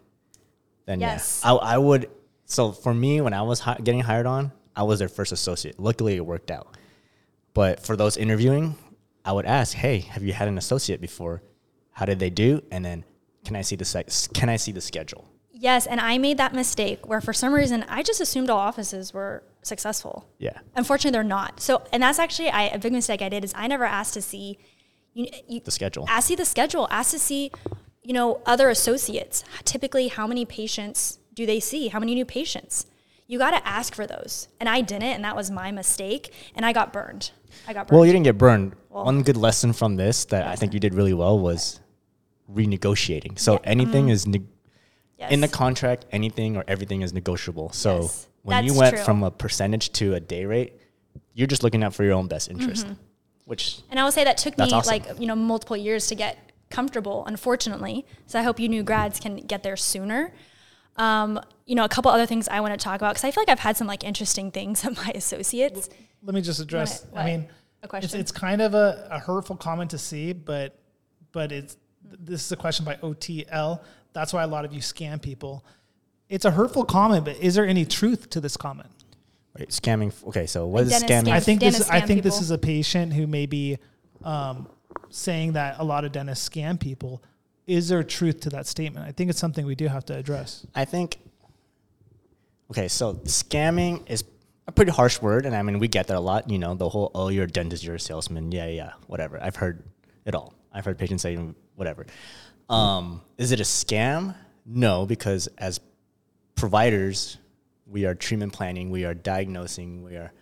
then yes, yeah, I would. So for me, when I was getting hired on, I was their first associate. Luckily, it worked out. But for those interviewing, I would ask, "Hey, have you had an associate before? How did they do?" And then, can I see the schedule? Yes, and I made that mistake where for some reason I just assumed all offices were successful. Yeah. Unfortunately, they're not. So, and that's actually a big mistake I did is I never asked to see the schedule. Ask the schedule. Ask to see, other associates. Typically, how many patients do they see? How many new patients? You got to ask for those. And I didn't, and that was my mistake. And I got burned. Well, you didn't get burned. Well, one good lesson from this that I think you did really well was renegotiating. So anything is in the contract, anything or everything is negotiable. So when you went from a percentage to a day rate, you're just looking out for your own best interest. Mm-hmm. And I will say that took me multiple years to get comfortable, unfortunately. So I hope you new grads can get there sooner. A couple other things I want to talk about, because I feel like I've had some interesting things at my associates. Let me just address, a question. It's kind of a hurtful comment to see, but this is a question by OTL. That's why a lot of you scam people. It's a hurtful comment, but is there any truth to this comment? Right, scamming. Okay, so what is scamming? I think this is a patient who may be saying that a lot of dentists scam people. Is there truth to that statement? I think it's something we do have to address. So scamming is a pretty harsh word, and I mean we get that a lot. The whole you're a dentist, you're a salesman. Yeah, whatever. I've heard it all. I've heard patients say whatever. Is it a scam? No, because as providers, we are treatment planning, we are diagnosing, we are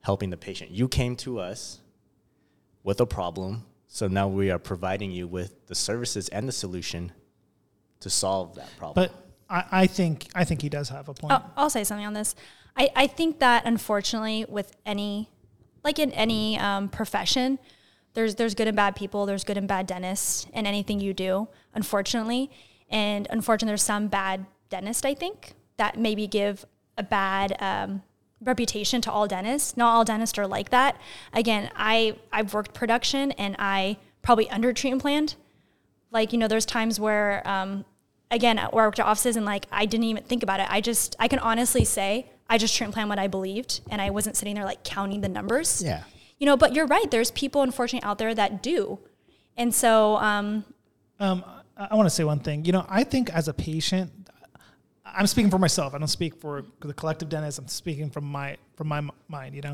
helping the patient. You came to us with a problem, so now we are providing you with the services and the solution to solve that problem. But I think he does have a point. I'll say something on this. I think that, unfortunately, with in any profession, there's good and bad people, there's good and bad dentists in anything you do, unfortunately. And unfortunately, there's some bad dentists, I think, that maybe give a bad reputation to all dentists. Not all dentists are like that. Again, I've worked production and I probably under treatment planned. There's times where, where I worked at offices and I didn't even think about it. I can honestly say I just treatment planned what I believed and I wasn't sitting there counting the numbers. Yeah. But you're right. There's people, unfortunately, out there that do. And so. I want to say one thing. I think as a patient, I'm speaking for myself. I don't speak for the collective dentist. I'm speaking from my mind,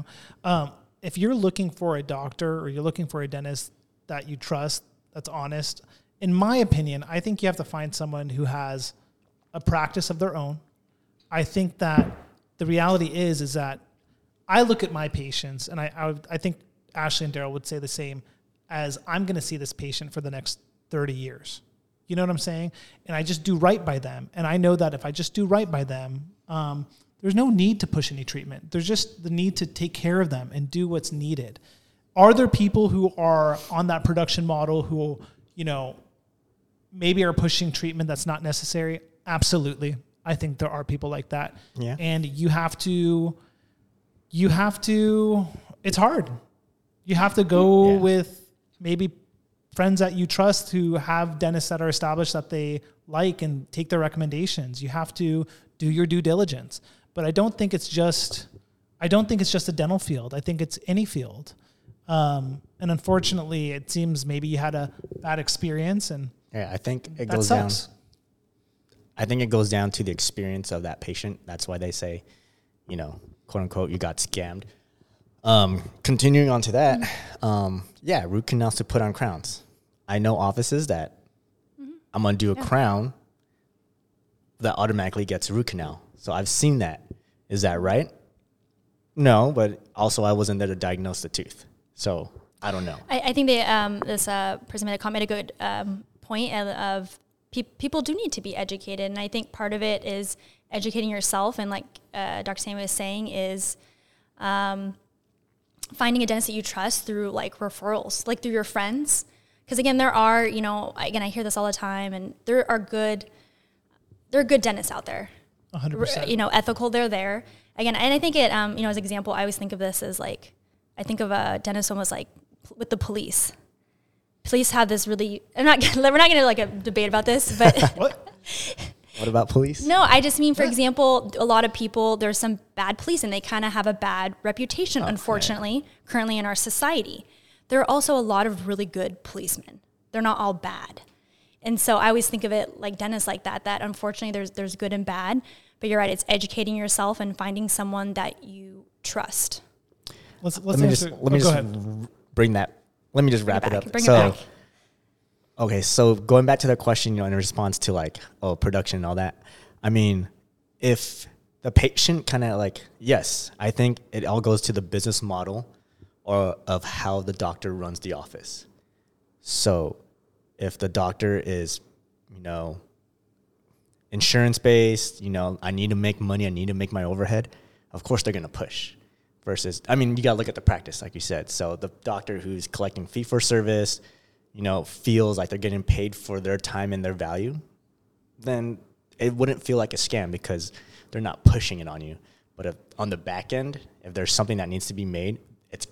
if you're looking for a doctor or you're looking for a dentist that you trust, that's honest, in my opinion, I think you have to find someone who has a practice of their own. I think that the reality is that I look at my patients, and I think Ashley and Daryl would say the same, as I'm going to see this patient for the next 30 years. You know what I'm saying? And I just do right by them. And I know that if I just do right by them, there's no need to push any treatment. There's just the need to take care of them and do what's needed. Are there people who are on that production model who, maybe are pushing treatment that's not necessary? Absolutely. I think there are people like that. Yeah. And you have to, it's hard. You have to go with maybe friends that you trust who have dentists that are established that they like and take their recommendations. You have to do your due diligence. But I don't think it's just a dental field. I think it's any field. And unfortunately, it seems maybe you had a bad experience. And I think it goes down. I think it goes down to the experience of that patient. That's why they say, quote unquote, you got scammed. Continuing on to that, root canals to put on crowns. I know offices that I'm going to do a crown that automatically gets a root canal. So I've seen that. Is that right? No, but also I wasn't there to diagnose the tooth. So I don't know. I think this person made a comment, a good point of people do need to be educated. And I think part of it is educating yourself. And Dr. Sammy was saying is finding a dentist that you trust through referrals, through your friends. Because again, there are, I hear this all the time, and there are good dentists out there. 100%. Ethical, they're there. Again, and I think it, as an example, I always think of this as I think of a dentist almost with the police. police have this really, we're not going to like a debate about this, but. What about police? No, I just mean, for example, a lot of people, there's some bad police and they kind of have a bad reputation, unfortunately, currently in our society. There are also a lot of really good policemen. They're not all bad. And so I always think of it like dentists like that, that unfortunately there's good and bad, but you're right. It's educating yourself and finding someone that you trust. Let me just wrap it up. Okay, so going back to that question, you know, in response to like, production and all that, I mean, if the patient kind of like, yes, I think it all goes to the business model or of how the doctor runs the office. So if the doctor is, you know, insurance-based, you know, I need to make money, I need to make my overhead, of course they're going to push. Versus, I mean, you got to look at the practice, like you said. So the doctor who's collecting fee for service, you know, feels like they're getting paid for their time and their value, then it wouldn't feel like a scam because they're not pushing it on you. But if, on the back end, if there's something that needs to be made,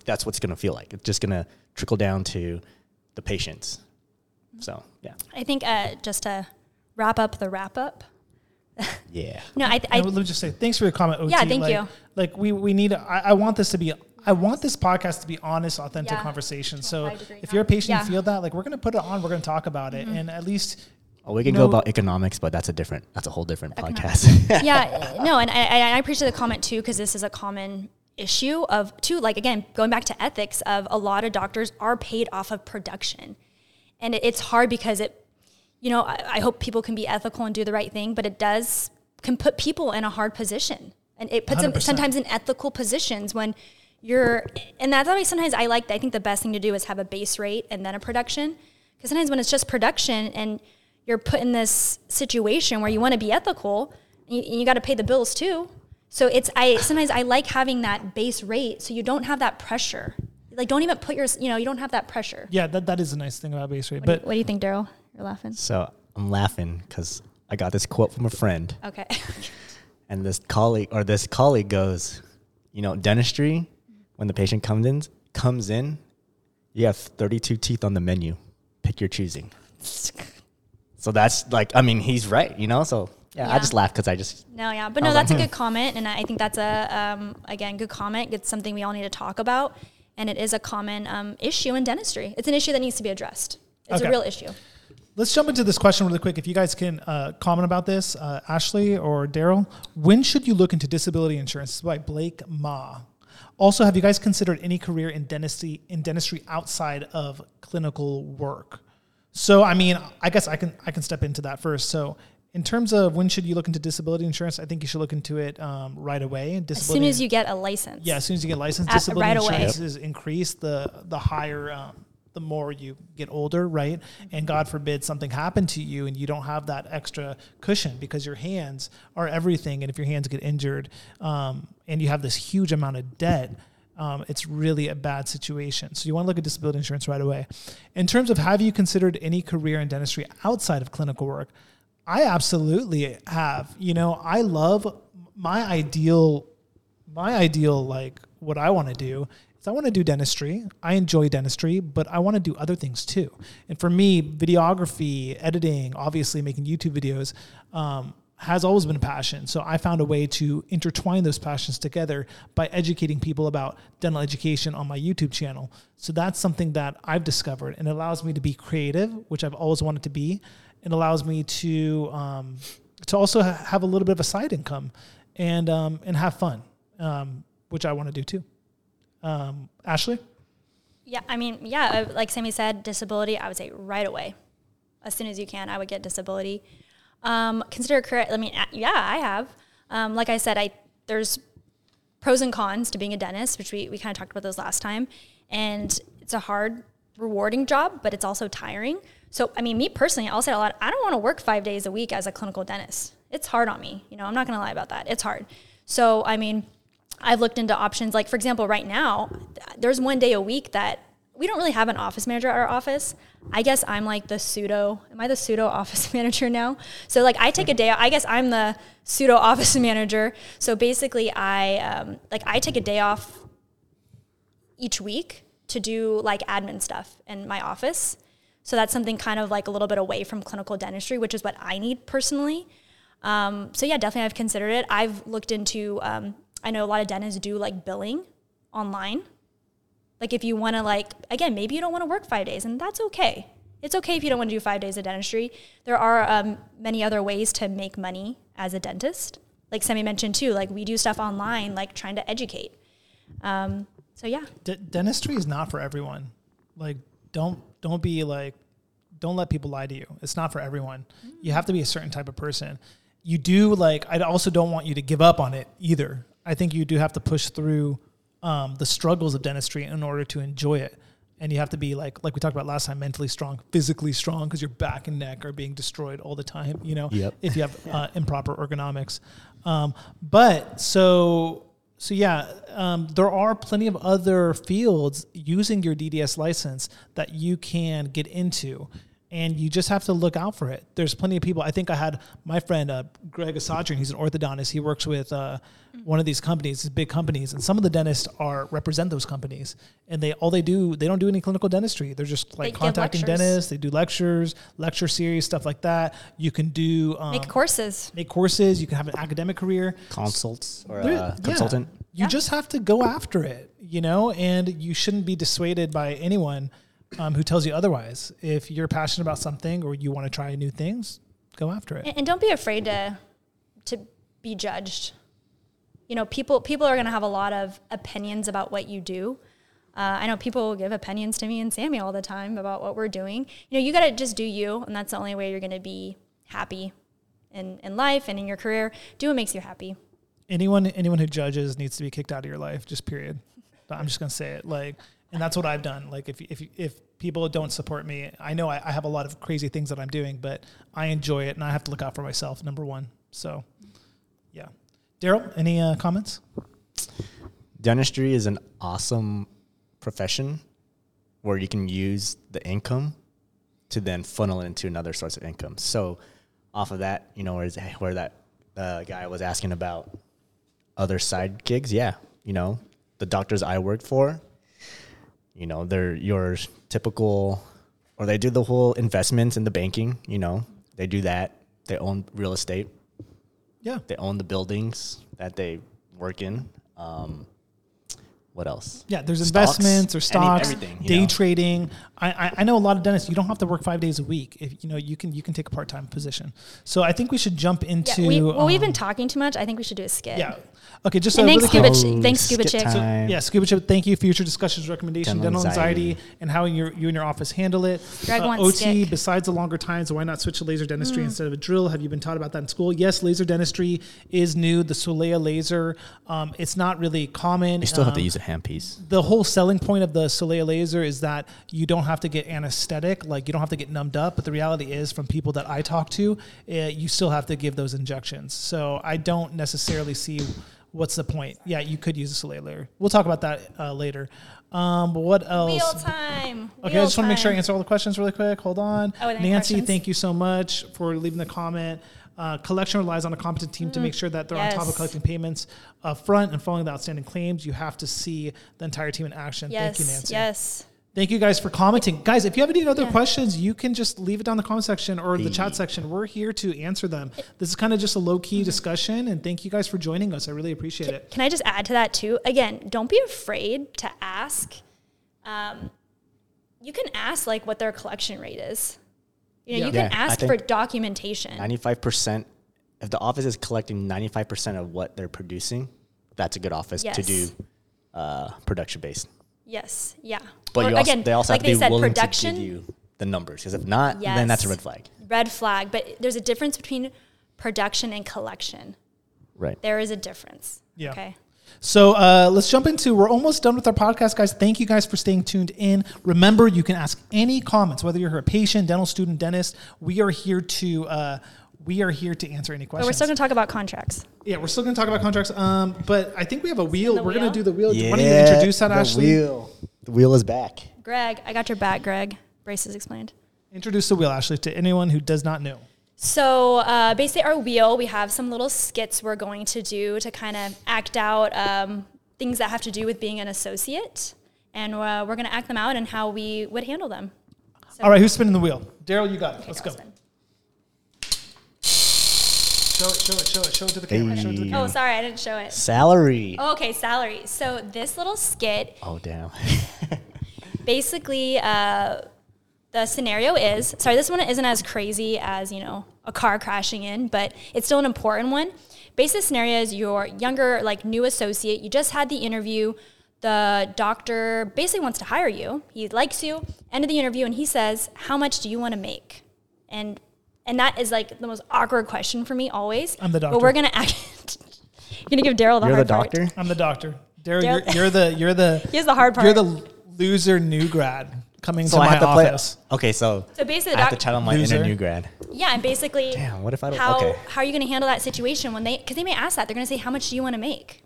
that's what's going to feel like. It's just going to trickle down to the patients. So, yeah. I think just to wrap up. Yeah. Let me just say, thanks for your comment, OT. Yeah, thank you. Like we need, I want this to be, I want this podcast to be honest, authentic conversation. So if you're a patient and feel that, like we're going to put it on, we're going to talk about it. And at least. Oh, we can go about economics, but that's a whole different podcast. Yeah, no. And I appreciate the comment too, because this is a common issue of too, like, again, going back to ethics of a lot of doctors are paid off of production. And it's hard because it, you know, I hope people can be ethical and do the right thing, but it can put people in a hard position. And it puts 100%. Them sometimes in ethical positions when you're, and that's why sometimes I think the best thing to do is have a base rate and then a production. Because sometimes when it's just production and you're put in this situation where you want to be ethical, and you got to pay the bills too. So sometimes I like having that base rate so you don't have that pressure. Like don't even put you don't have that pressure. Yeah, that is a nice thing about base rate. What do you think, Daryl? You're laughing. So I'm laughing because I got this quote from a friend. Okay. And this colleague goes, you know, dentistry, when the patient comes in, you have 32 teeth on the menu. Pick your choosing. So that's like, I mean, he's right, you know? So yeah. I just laughed because I just. No, yeah. But no, that's a good comment. And I think that's good comment. It's something we all need to talk about. And it is a common issue in dentistry. It's an issue that needs to be addressed. It's a real issue. Let's jump into this question really quick. If you guys can comment about this, Ashley or Daryl, when should you look into disability insurance? This is by Blake Ma. Also, have you guys considered any career in dentistry outside of clinical work? So, I mean, I guess I can step into that first. So, in terms of when should you look into disability insurance, I think you should look into it right away. As soon as you get a license. Yeah, as soon as you get licensed, disability insurance is increased. The higher. The more you get older, right? And God forbid something happened to you and you don't have that extra cushion because your hands are everything. And if your hands get injured and you have this huge amount of debt, it's really a bad situation. So you want to look at disability insurance right away. In terms of have you considered any career in dentistry outside of clinical work? I absolutely have. You know, I love my ideal, like what I want to do. So I want to do dentistry. I enjoy dentistry, but I want to do other things too. And for me, videography, editing, obviously making YouTube videos has always been a passion. So I found a way to intertwine those passions together by educating people about dental education on my YouTube channel. So that's something that I've discovered and allows me to be creative, which I've always wanted to be. It allows me to also have a little bit of a side income and have fun, which I want to do too. Ashley? Yeah, I mean, like Sammy said, disability, I would say right away. As soon as you can, I would get disability. Consider a career, I mean, yeah, I have. Like I said, there's pros and cons to being a dentist, which we kind of talked about those last time. And it's a hard, rewarding job, but it's also tiring. So, I mean, me personally, I'll say a lot, I don't want to work 5 days a week as a clinical dentist. It's hard on me. You know, I'm not going to lie about that. It's hard. So, I mean, I've looked into options. Like, for example, right now, there's one day a week that we don't really have an office manager at our office. I guess I'm like am I the pseudo office manager now? So like I take a day, I guess I'm the pseudo office manager. So basically I take a day off each week to do like admin stuff in my office. So that's something kind of like a little bit away from clinical dentistry, which is what I need personally. So yeah, definitely I've considered it. I've looked into, I know a lot of dentists do like billing online. Like if you want to like, again, maybe you don't want to work 5 days, and that's okay. It's okay if you don't want to do 5 days of dentistry. There are many other ways to make money as a dentist. Like Sammy mentioned too, like we do stuff online, like trying to educate. So yeah. Dentistry is not for everyone. Like don't be like, don't let people lie to you. It's not for everyone. Mm. You have to be a certain type of person. You do like, I also don't want you to give up on it either. I think you do have to push through the struggles of dentistry in order to enjoy it. And you have to be like we talked about last time, mentally strong, physically strong, because your back and neck are being destroyed all the time, you know, if you have improper ergonomics. So yeah, there are plenty of other fields using your DDS license that you can get into, and you just have to look out for it. There's plenty of people. I think I had my friend, Greg Asadrian, he's an orthodontist. He works with one of these companies, these big companies, and some of the dentists represent those companies, and they don't do any clinical dentistry. They're just like contacting dentists. They do lectures, lecture series, stuff like that. You can do make courses. You can have an academic career, consults or consultant. You just have to go after it, you know, and you shouldn't be dissuaded by anyone who tells you otherwise. If you're passionate about something or you want to try new things, go after it. And don't be afraid to be judged. You know, people are going to have a lot of opinions about what you do. I know people give opinions to me and Sammy all the time about what we're doing. You know, you got to just do you, and that's the only way you're going to be happy in life and in your career. Do what makes you happy. Anyone who judges needs to be kicked out of your life, just period. I'm just going to say it. And that's what I've done. Like if people don't support me, I know I have a lot of crazy things that I'm doing, but I enjoy it and I have to look out for myself, number one. So yeah. Daryl, any comments? Dentistry is an awesome profession where you can use the income to then funnel it into another source of income. So off of that, you know, where that guy was asking about other side gigs. Yeah. You know, the doctors I worked for, you know, they're your typical, or they do the whole investments in the banking, you know, they do that. They own real estate. Yeah. They own the buildings that they work in. What else? Yeah, there's investments or stocks, day trading. I know a lot of dentists, you don't have to work 5 days a week. If you know, you can take a part-time position. So I think we should jump into... Yeah, we've been talking too much. I think we should do a skit. Yeah. Okay, just thanks, Scuba Chick. So, yeah, Scuba Chick, thank you. Future discussions, recommendation, dental anxiety, and how you and your office handle it. Greg wants OT, stick. Besides the longer times, why not switch to laser dentistry instead of a drill? Have you been taught about that in school? Yes, laser dentistry is new. The Soleil laser, it's not really common. You still have to use a handpiece. The whole selling point of the Soleil laser is that you don't have to get anesthetic, like you don't have to get numbed up. But the reality is, from people that I talk to, you still have to give those injections. So I don't necessarily see... What's the point? Yeah, you could use a Soleil laser. We'll talk about that later. But what else? Wheel time. Okay, I just want to make sure I answer all the questions really quick. Hold on. Nancy, thank you so much for leaving the comment. Collection relies on a competent team to make sure that they're on top of collecting payments up front and following the outstanding claims. You have to see the entire team in action. Yes, thank you, Nancy. Yes. Thank you guys for commenting. Guys, if you have any other questions, you can just leave it down in the comment section or the chat section. We're here to answer them. This is kind of just a low-key discussion, and thank you guys for joining us. I really appreciate it. Can I just add to that, too? Again, don't be afraid to ask. You can ask, like, what their collection rate is. You know, you can ask for documentation. 95%, if the office is collecting 95% of what they're producing, that's a good office to do production-based. Yes. Yeah. But they also have to be willing to give you the numbers, because if not, then that's a red flag. Red flag. But there's a difference between production and collection. Right. There is a difference. Yeah. Okay. So let's jump into, we're almost done with our podcast, guys. Thank you guys for staying tuned in. Remember, you can ask any comments, whether you're a patient, dental student, dentist. We are here to answer any questions. But we're still going to talk about contracts. Yeah, we're still going to talk about contracts. But I think we have a wheel. We're going to do the wheel. Yeah, why don't you introduce that, Ashley? The wheel is back. Greg, I got your back, Greg. Braces explained. Introduce the wheel, Ashley, to anyone who does not know. So basically our wheel, we have some little skits we're going to do to kind of act out things that have to do with being an associate. And we're going to act them out and how we would handle them. So all right, who's spinning the wheel? Daryl, you got it. Okay, let's go. Spin. Show it. Show it to the camera. Hey. Show it to the camera. Oh, sorry, I didn't show it. Salary. Oh, okay, salary. So this little skit. Oh, damn. Basically, the scenario is, sorry, this one isn't as crazy as, you know, a car crashing in, but it's still an important one. Basic scenario is your younger, like, new associate. You just had the interview. The doctor basically wants to hire you. He likes you. End of the interview, and he says, how much do you want to make? And that is, like, the most awkward question for me always. I'm the doctor. But we're going to act. You're going to give Daryl the hard part. You're the doctor? I'm the doctor. Daryl, you're the Here's the hard part. You're the loser new grad coming to my office. Okay, so basically I have to tell him my inner new grad. Yeah, and basically, damn, what if I don't, how are you going to handle that situation when they, because they may ask that. They're going to say, how much do you want to make?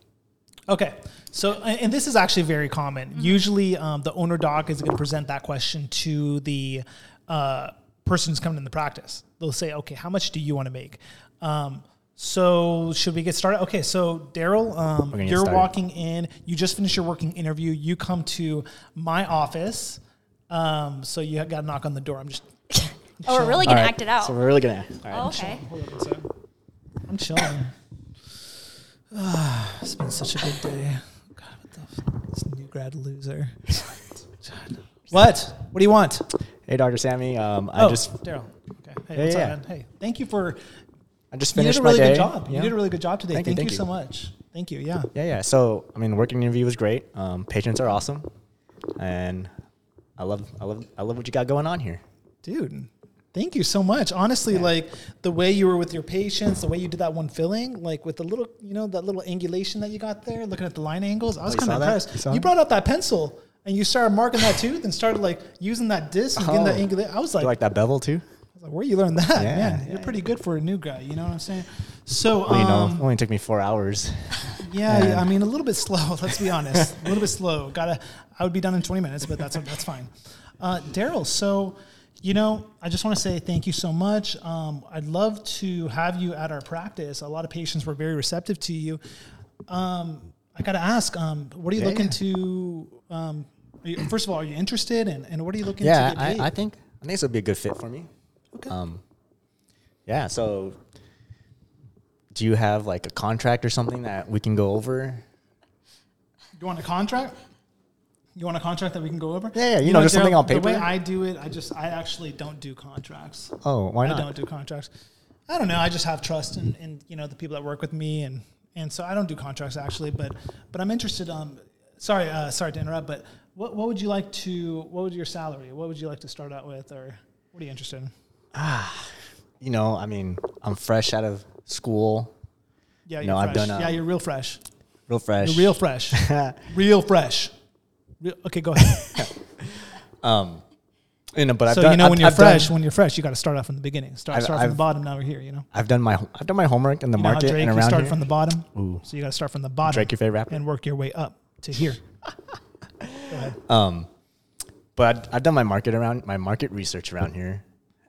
Okay. So, and this is actually very common. Mm-hmm. Usually the owner doc is going to present that question to the person who's coming in the practice. They'll say, okay, how much do you want to make? So should we get started? Okay, so Daryl, you're walking in. You just finished your working interview. You come to my office. So you got to knock on the door. I'm just... oh, we're really going to act it out. So we're really going to... Right. Oh, okay. I'm chilling. It's been such a big day. God, what the... This new grad loser. What? What do you want? Hey, Dr. Sammy. Daryl. Okay. Hey, what's up, man? Hey, thank you for... I just finished my day. You did a really good job. Yeah. You did a really good job today. Thank you so much. Thank you. Yeah. Yeah. So, I mean, working interview was great. Patients are awesome, and I love what you got going on here, dude. Thank you so much. Honestly, like the way you were with your patients, the way you did that one filling, like with the little, you know, that little angulation that you got there, looking at the line angles, I was kind of impressed. You brought out that pencil and you started marking that tooth and started like using that disc and getting that angulation. I was like, do you like that bevel too? Where you learn that, man? You're pretty good for a new guy. You know what I'm saying? So, well, you know, it only took me 4 hours. Yeah, I mean, a little bit slow. Let's be honest, a little bit slow. I would be done in 20 minutes, but that's fine. Daryl, so, you know, I just want to say thank you so much. I'd love to have you at our practice. A lot of patients were very receptive to you. I got to ask, what are you looking to? First of all, are you interested, and what are you looking to get paid? I think this would be a good fit for me. Okay. So do you have like a contract or something that we can go over? You want a contract? You want a contract that we can go over? Yeah, you know, just something on paper. The way I do it, I actually don't do contracts. Oh, why not? I don't do contracts. I don't know. I just have trust in you know, the people that work with me, and so I don't do contracts actually, but I'm interested. Sorry to interrupt, but what would you like to start out with, or what are you interested in? You know, I mean, I'm fresh out of school. Yeah, you're fresh. You're real fresh. Okay, go ahead. You know, but when you're fresh, you got to start off from the beginning. Start from the bottom. Now we're here. You know, I've done my homework in the market and around here. You start from the bottom. Ooh. So you got to start from the bottom. Drake, your favorite rapper, and work your way up to here. Go ahead. But I've done my market research around here.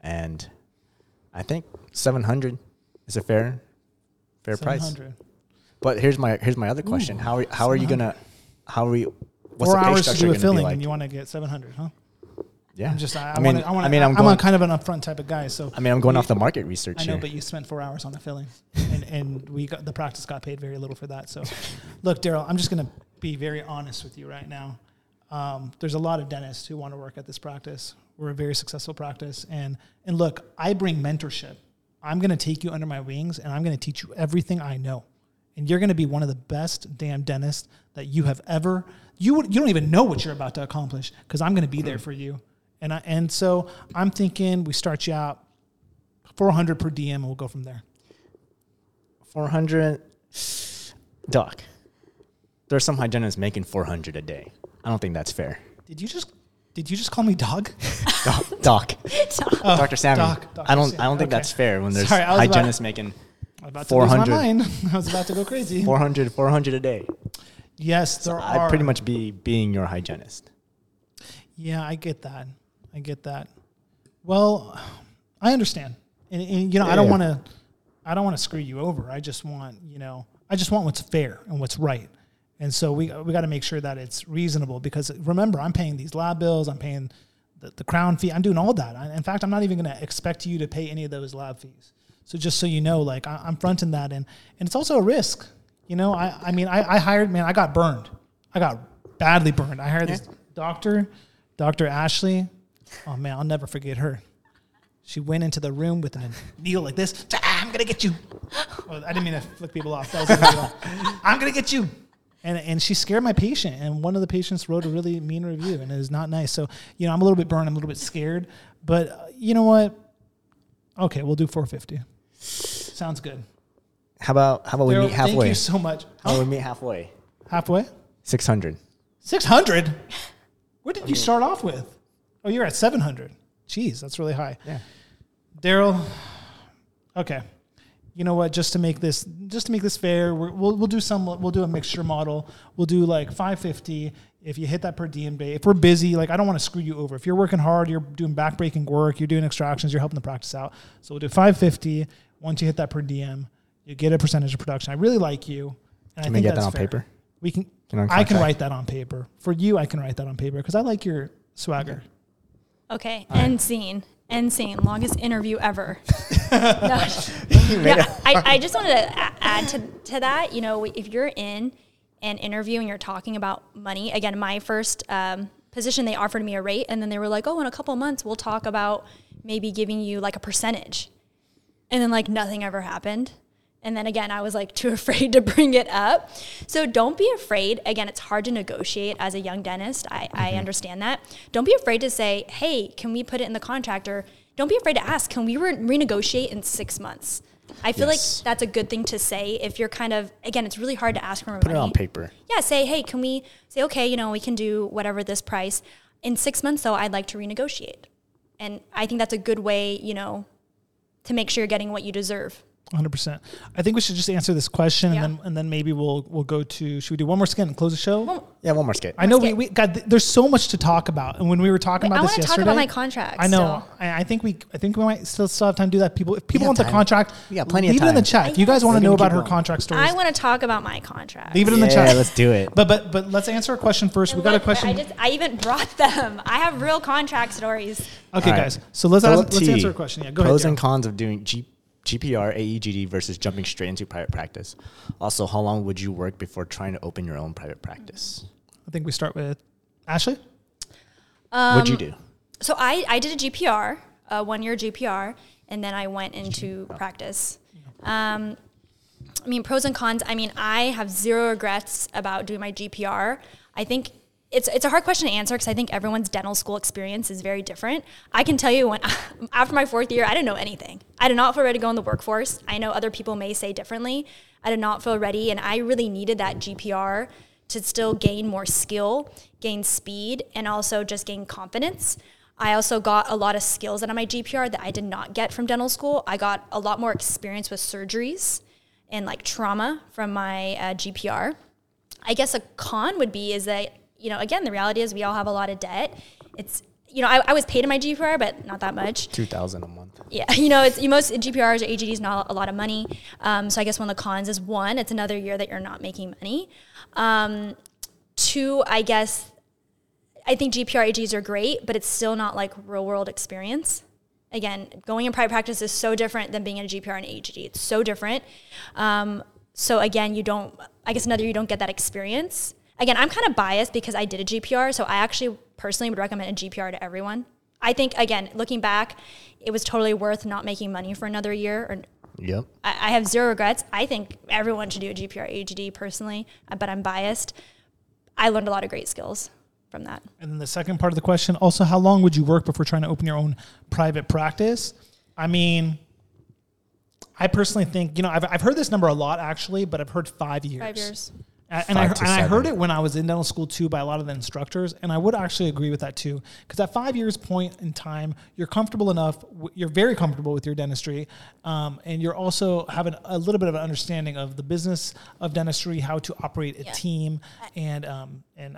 And I think 700 is a fair price. But here's my other question: What's 4 hours to do a filling, like? And you want to get 700, huh? Yeah. I'm on kind of an upfront type of guy, so I mean, I'm going off the market research. I know, but you spent 4 hours on a filling, and the practice got paid very little for that. So, look, Daryl, I'm just gonna be very honest with you right now. There's a lot of dentists who want to work at this practice. We're a very successful practice. And look, I bring mentorship. I'm going to take you under my wings, and I'm going to teach you everything I know. And you're going to be one of the best damn dentists that you have ever... You don't even know what you're about to accomplish, because I'm going to be there for you. And so I'm thinking we start you out $400 per DM, and we'll go from there. $400? Doc, there's some hygienists making $400 a day. I don't think that's fair. Did you just call me dog? Doc. Oh, Dr. Sammy. I don't think that's fair when there's hygienists making $400. I was about to go crazy. $400 a day. Yes, there are. I'd pretty much be being your hygienist. Yeah, I get that. Well, I understand. And you know, I don't want to screw you over. I just want what's fair and what's right. And so we got to make sure that it's reasonable, because remember, I'm paying these lab bills, I'm paying the crown fee. I'm doing all that. In fact, I'm not even going to expect you to pay any of those lab fees. So just so you know, like I'm fronting that. And it's also a risk. You know, I mean, I hired, man, I got burned. I got badly burned. I hired this doctor, Dr. Ashley. Oh, man, I'll never forget her. She went into the room with a needle like this. I'm going to get you. Well, I didn't mean to flick people off. That was I'm going to get you. And she scared my patient, and one of the patients wrote a really mean review, and it was not nice. So, you know, I'm a little bit burned. I'm a little bit scared. But you know what? Okay, we'll do $450. Sounds good. How about we meet halfway? Thank you so much. How about we meet halfway? Halfway? 600. 600? Where did you start off with? Oh, you're at 700. Jeez, that's really high. Yeah. Daryl, okay. You know what? Just to make this fair, we'll do a mixture model. We'll do like $550 if you hit that per diem day. If we're busy, like I don't want to screw you over. If you're working hard, you're doing backbreaking work, you're doing extractions, you're helping the practice out. So we'll do $550. Once you hit that per diem, you get a percentage of production. I really like you. And can I think get that's that on fair. Paper? We can. I can write that on paper for you. I can write that on paper because I like your swagger. Okay. All end right. Scene. End scene. Longest interview ever. I just wanted to add to that. You know, if you're in an interview and you're talking about money, again, my first position, they offered me a rate, and then they were like, oh, in a couple of months, we'll talk about maybe giving you like a percentage. And then like nothing ever happened. And then again, I was like too afraid to bring it up. So don't be afraid. Again, it's hard to negotiate as a young dentist. I understand that. Don't be afraid to say, hey, can we put it in the contract? Or don't be afraid to ask, can we renegotiate in 6 months? I feel like that's a good thing to say if you're kind of, again, it's really hard to ask for money. Put it on paper. Yeah, say, hey, can we say, okay, you know, we can do whatever this price. In 6 months, though, I'd like to renegotiate. And I think that's a good way, you know, to make sure you're getting what you deserve. 100%. I think we should just answer this question, and then maybe we'll go to. Should we do one more skit and close the show? One more skit. I know we got. There's so much to talk about, and when we were talking about this yesterday, I want to talk about my contract. I know. So. I think we might still have time to do that. If people want the contract, we got plenty of time. Leave it in the chat. If you guys want to know about her contract stories, I want to talk about my contract. Leave it in the chat. Yeah, let's do it. But let's answer a question first. We got a question. I even brought them. I have real contract stories. Okay, guys. So let's answer a question. Yeah, go ahead. Pros and cons of doing GPR, AEGD versus jumping straight into private practice. Also, how long would you work before trying to open your own private practice? I think we start with Ashley. What'd you do? So I did a GPR, a 1 year GPR, and then I went into practice. I mean, pros and cons. I mean, I have zero regrets about doing my GPR. I think it's a hard question to answer because I think everyone's dental school experience is very different. I can tell you after my fourth year, I didn't know anything. I did not feel ready to go in the workforce. I know other people may say differently. I did not feel ready, and I really needed that GPR to still gain more skill, gain speed, and also just gain confidence. I also got a lot of skills out of my GPR that I did not get from dental school. I got a lot more experience with surgeries and like trauma from my GPR. I guess a con would be is that, you know, again, the reality is we all have a lot of debt. It's, you know, I was paid in my GPR, but not that much. $2,000 a month. Yeah, you know, it's most GPRs or AGDs, not a lot of money. So I guess one of the cons is, one, it's another year that you're not making money. Two, I guess, I think GPR AGDs are great, but it's still not like real world experience. Again, going in private practice is so different than being in a GPR and AGD. It's so different. So again, you don't get that experience. Again, I'm kind of biased because I did a GPR, so I actually personally would recommend a GPR to everyone. I think, again, looking back, it was totally worth not making money for another year. Yep. I have zero regrets. I think everyone should do a GPR AEGD personally, but I'm biased. I learned a lot of great skills from that. And then the second part of the question, also, how long would you work before trying to open your own private practice? I mean, I personally think, you know, I've heard this number a lot, actually, but I've heard 5 years. 5 years. And I heard it when I was in dental school, too, by a lot of the instructors. And I would actually agree with that, too, because at 5 years point in time, you're comfortable enough. You're very comfortable with your dentistry. And you're also having a little bit of an understanding of the business of dentistry, how to operate a team. And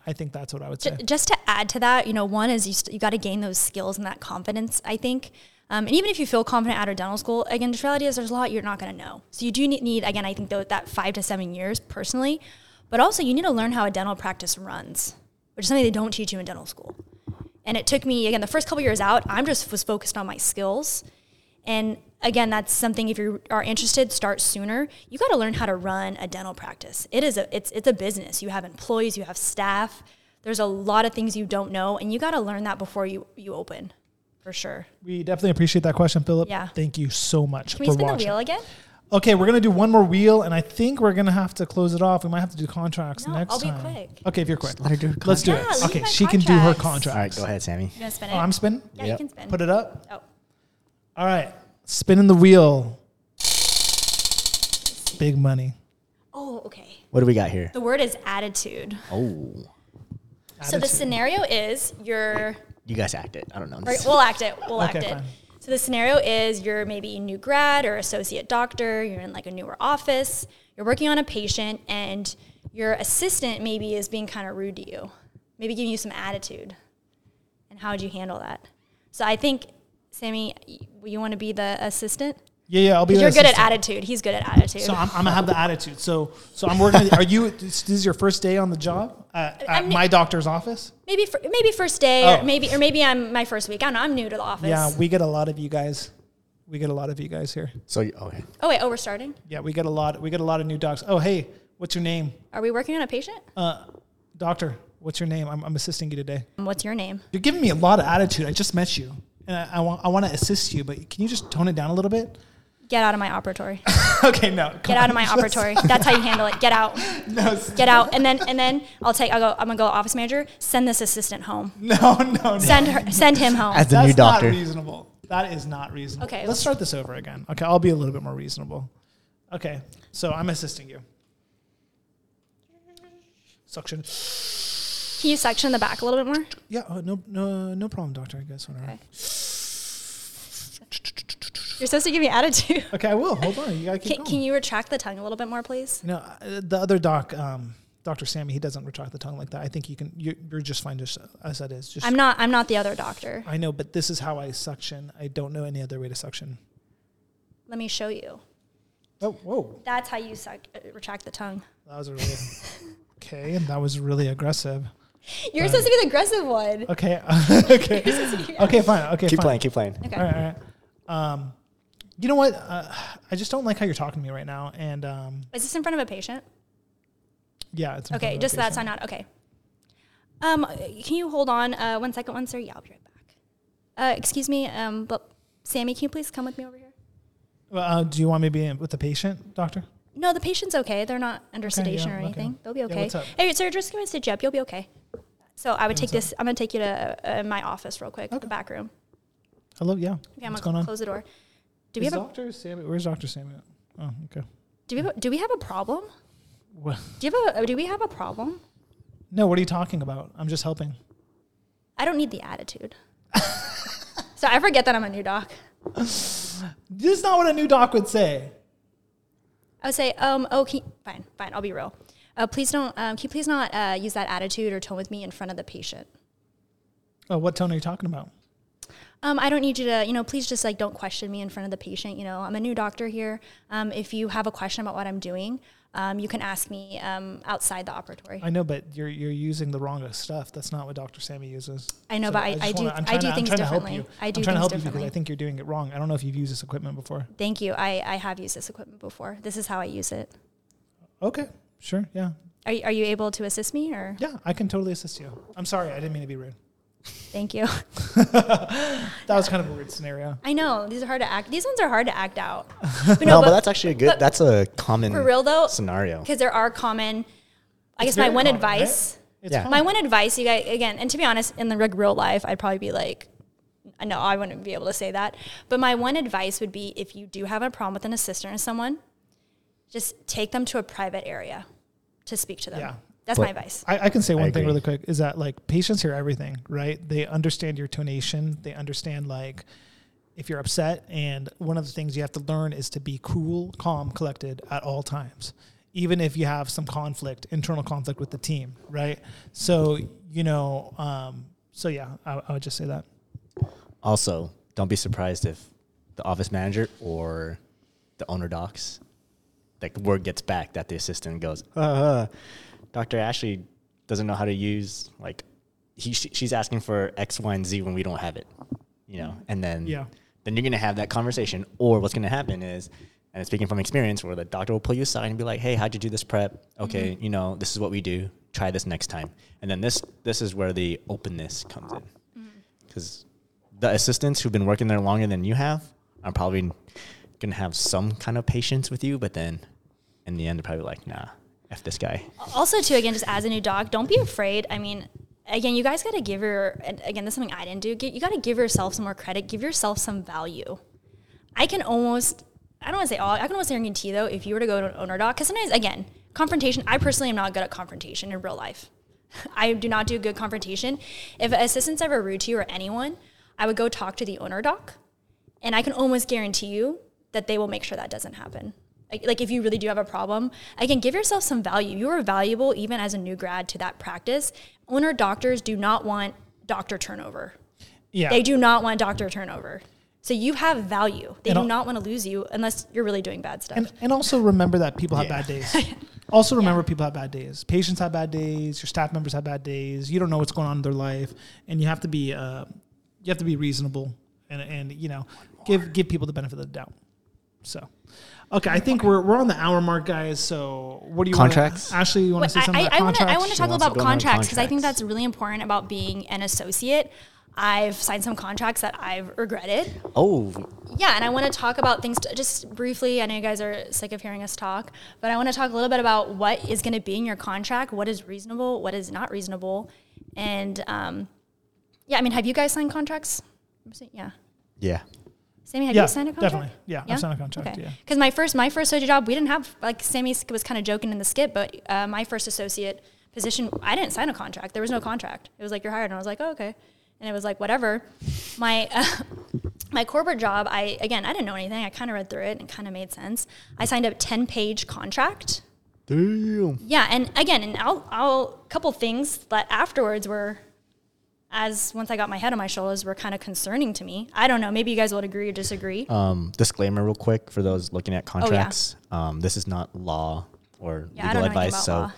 I think that's what I would say. Just to add to that, you know, one is you got to gain those skills and that confidence, I think. And even if you feel confident out of dental school, again, the reality is there's a lot you're not going to know. So you do need, again, I think that 5 to 7 years personally. But also, you need to learn how a dental practice runs, which is something they don't teach you in dental school. And it took me, again, the first couple years out, I was focused on my skills. And again, that's something, if you are interested, start sooner. You got to learn how to run a dental practice. It's a business. You have employees, you have staff. There's a lot of things you don't know, and you got to learn that before you open, for sure. We definitely appreciate that question, Philip. Yeah. Thank you so much for watching. Can we spin the wheel again? Okay, we're going to do one more wheel, and I think we're going to have to close it off. We might have to do contracts next time. I'll be quick. Okay, if you're quick. Let her do her contracts. Let's do it. Okay, she can do her contracts. All right, go ahead, Sammy. You want to spin it? Oh, I'm spinning? Yeah, you can spin. Put it up? Oh. All right, spinning the wheel. Big money. Oh, okay. What do we got here? The word is attitude. Oh. Attitude. So the scenario is you're... You guys act it. I don't know. Right, we'll act it. Fine. So the scenario is you're maybe a new grad or associate doctor. You're in like a newer office. You're working on a patient, and your assistant maybe is being kind of rude to you, maybe giving you some attitude. And how would you handle that? So I think, Sammy, you want to be the assistant? Yeah, I'll be. You're good at attitude. He's good at attitude. So I'm gonna have the attitude. So I'm working. Are you? This is your first day on the job at my doctor's office? Maybe first day, or maybe I'm my first week. I don't know. I'm new to the office. Yeah, we get a lot of you guys. We get a lot of you guys here. So okay. Oh wait. Oh, we're starting. Yeah, we get a lot. We get a lot of new docs. Oh hey, what's your name? Are we working on a patient? Doctor, what's your name? I'm assisting you today. What's your name? You're giving me a lot of attitude. I just met you, and I want to assist you, but can you just tone it down a little bit? Get out of my operatory. Okay, no. Get out of my operatory. That's how you handle it. Get out. No. Get out. And then I'm gonna go office manager. Send this assistant home. No. Send him home. As the new doctor. That's not reasonable. That is not reasonable. Okay. Let's start this over again. Okay, I'll be a little bit more reasonable. Okay. So I'm assisting you. Suction. Can you suction the back a little bit more? Yeah, no problem, doctor. I guess. All right. Okay. You're supposed to give me attitude. Okay, I will. Hold on. You gotta keep going. Can you retract the tongue a little bit more, please? No, the other doc, Dr. Sammy, he doesn't retract the tongue like that. I think you can. You're just fine just as that is. Just I'm not the other doctor. I know, but this is how I suction. I don't know any other way to suction. Let me show you. Oh, whoa. That's how you retract the tongue. That was really okay. That was really aggressive. You're supposed to be the aggressive one. Okay. Okay. Okay. Fine. Okay. Keep playing. Okay. All right. You know what? I just don't like how you're talking to me right now. And is this in front of a patient? Yeah, it's in front of a patient. Okay, just that sign out. Okay. Can you hold on 1 second, sir? Yeah, I'll be right back. Excuse me, but Sammy, can you please come with me over here? Well, do you want me to be in with the patient, doctor? No, the patient's okay. They're not under sedation or anything. Okay. They'll be okay. Yeah, what's up? Hey, sir, just going to sit you up. You'll be okay. So I would I'm going to take you to my office real quick, the back room. Hello, yeah. Okay, I'm going to close the door. Where's Dr. Sammy? Oh, okay. Do we have a problem? What? Do we have a problem? No. What are you talking about? I'm just helping. I don't need the attitude. So I forget that I'm a new doc. This is not what a new doc would say. I would say, okay, fine. I'll be real. Please don't. Can you please not use that attitude or tone with me in front of the patient? Oh, what tone are you talking about? I don't need you to, please just don't question me in front of the patient. I'm a new doctor here. If you have a question about what I'm doing, you can ask me outside the operatory. I know, but you're using the wrong stuff. That's not what Dr. Sammy uses. I know, so but I do things differently. I do things differently. I'm trying to help you because I think you're doing it wrong. I don't know if you've used this equipment before. Thank you. I have used this equipment before. This is how I use it. Okay, sure, yeah. Are you able to assist me? Or? Yeah, I can totally assist you. I'm sorry, I didn't mean to be rude. Thank you. That was kind of a weird scenario. I know. These ones are hard to act out. But but that's actually that's a common for real, though, scenario. Because there are common, my one common, advice. Right? Yeah. My one advice, you guys, again, and to be honest, in the real life, I'd probably be like, no, I wouldn't be able to say that. But my one advice would be if you do have a problem with an assistant or someone, just take them to a private area to speak to them. Yeah. That's my advice. I can say one thing really quick is that patients hear everything, right? They understand your tonation. They understand if you're upset. And one of the things you have to learn is to be cool, calm, collected at all times, even if you have some internal conflict with the team, right? So, I would just say that. Also, don't be surprised if the office manager or the owner docs, the word gets back that the assistant goes, Dr. Ashley doesn't know how to use she's asking for X, Y, and Z when we don't have it, you know, and then you're going to have that conversation. Or what's going to happen is, and speaking from experience, where the doctor will pull you aside and be like, hey, how'd you do this prep? Okay, you know, this is what we do. Try this next time. And then this is where the openness comes in. Because the assistants who've been working there longer than you have are probably going to have some kind of patience with you, but then in the end, they're probably like, nah, F this guy. Also, too, again, just as a new doc, don't be afraid. I mean, again, you guys got to give this is something I didn't do. You got to give yourself some more credit. Give yourself some value. I can almost guarantee, though, if you were to go to an owner doc, because sometimes, again, confrontation, I personally am not good at confrontation in real life. I do not do good confrontation. If assistants ever rude to you or anyone, I would go talk to the owner doc, and I can almost guarantee you that they will make sure that doesn't happen. Like, if you really do have a problem, again, give yourself some value. You are valuable even as a new grad to that practice. Owner doctors do not want doctor turnover. Yeah. They do not want doctor turnover. So you have value. They do not want to lose you unless you're really doing bad stuff. And also remember that people have bad days. Also remember people have bad days. Patients have bad days. Your staff members have bad days. You don't know what's going on in their life. And you have to be reasonable and you know, give people the benefit of the doubt. So, okay, I think we're on the hour mark, guys. So, what do you want? Contracts? Ashley, you want to say something about contracts? I want to talk about contracts because I think that's really important about being an associate. I've signed some contracts that I've regretted. Oh. Yeah, and I want to talk about things just briefly. I know you guys are sick of hearing us talk, but I want to talk a little bit about what is going to be in your contract, what is reasonable, what is not reasonable. And, have you guys signed contracts? Yeah. Yeah. Sammy, have you signed a contract? Definitely. Yeah, I've signed a contract, okay. Because my first surgery job, we didn't have, like Sammy was kind of joking in the skit, but my first associate position, I didn't sign a contract. There was no contract. It was like, you're hired. And I was like, oh, okay. And it was like, whatever. My corporate job, I didn't know anything. I kind of read through it and it kind of made sense. I signed a 10-page contract. Damn. Yeah, and again, couple things that afterwards were, once I got my head on my shoulders, were kind of concerning to me. I don't know. Maybe you guys would agree or disagree. Disclaimer real quick for those looking at contracts. Oh, yeah. This is not law or legal advice. So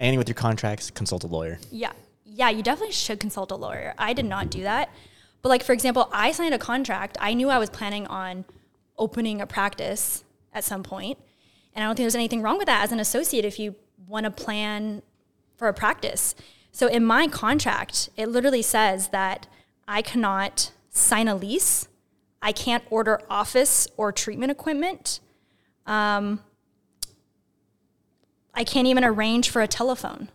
anything with your contracts, consult a lawyer. Yeah. Yeah, you definitely should consult a lawyer. I did not do that. But, like, for example, I signed a contract. I knew I was planning on opening a practice at some point. And I don't think there's anything wrong with that as an associate if you want to plan for a practice. So in my contract, it literally says that I cannot sign a lease. I can't order office or treatment equipment. I can't even arrange for a telephone.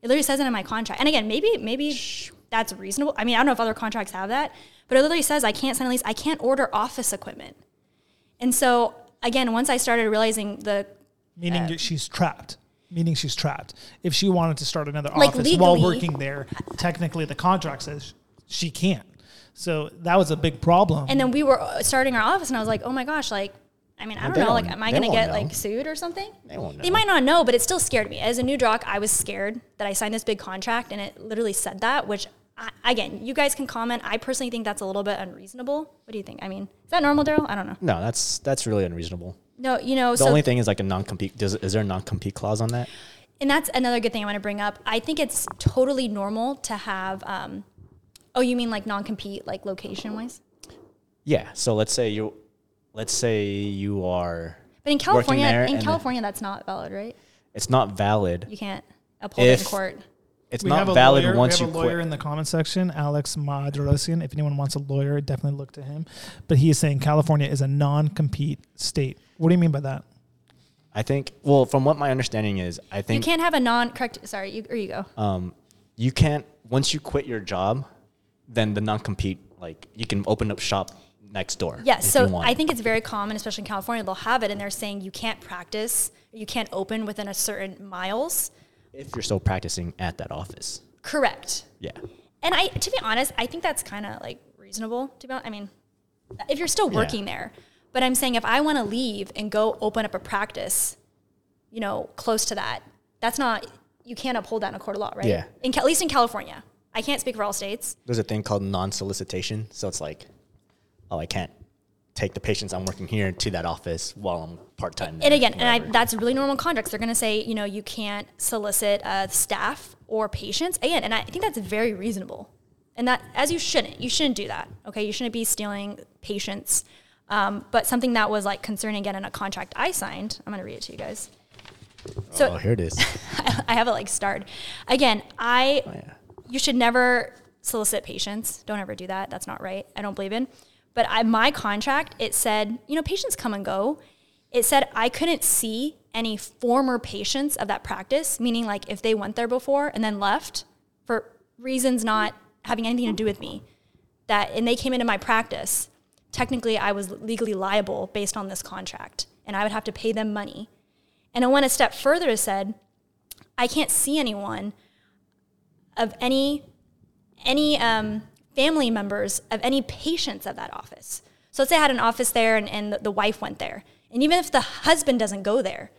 It literally says it in my contract. And again, maybe that's reasonable. I mean, I don't know if other contracts have that, but it literally says I can't sign a lease. I can't order office equipment. And so, again, once I started realizing meaning she's trapped. If she wanted to start another office legally, while working there, technically the contract says she can't. So that was a big problem. And then we were starting our office, and I was like, oh, my gosh, like, I mean, I don't know. Like, am I going to get sued or something? They won't know. They might not know, but it still scared me. As a new doc, I was scared that I signed this big contract, and it literally said that, which, again, you guys can comment. I personally think that's a little bit unreasonable. What do you think? I mean, is that normal, Daryl? I don't know. No, that's really unreasonable. No, you know. The only thing is like a non-compete. Is there a non-compete clause on that? And that's another good thing I want to bring up. I think it's totally normal to have, you mean like non-compete, like location-wise? Yeah. So let's say you are But in California, working there that's not valid, right? It's not valid. You can't uphold it in court. It's not valid once you quit. We have a lawyer in the comment section, Alex Madrosian. If anyone wants a lawyer, definitely look to him. But he is saying California is a non-compete state. What do you mean by that? I think, well, from what my understanding is, I think... You can't have a non-correct... Sorry, you go. You can't... Once you quit your job, then the non-compete, like, you can open up shop... next door. Yeah, so I think it's very common, especially in California, they'll have it and they're saying you can't practice, you can't open within a certain miles. If you're still practicing at that office. Correct. Yeah. And to be honest, I think that's kind of like reasonable to be honest. I mean, if you're still working there, but I'm saying if I want to leave and go open up a practice, you know, close to that, that's not, you can't uphold that in a court of law, right? Yeah. At least in California. I can't speak for all states. There's a thing called non-solicitation. So it's like, oh, I can't take the patients I'm working here to that office while I'm part-time there. And again, that's really normal contracts. They're going to say, you know, you can't solicit staff or patients. Again, and I think that's very reasonable. And that, as you shouldn't do that, okay? You shouldn't be stealing patients. But something that was like concerning, again, in a contract I signed, I'm going to read it to you guys. So, here it is. I have it like starred. Again, you should never solicit patients. Don't ever do that. That's not right. I don't believe in. But my contract, it said, patients come and go. It said I couldn't see any former patients of that practice, meaning like if they went there before and then left for reasons not having anything to do with me, and they came into my practice, technically I was legally liable based on this contract, and I would have to pay them money. And I went a step further and said, I can't see anyone of any family members of any patients of that office. So let's say I had an office there and the wife went there. And even if the husband doesn't go there,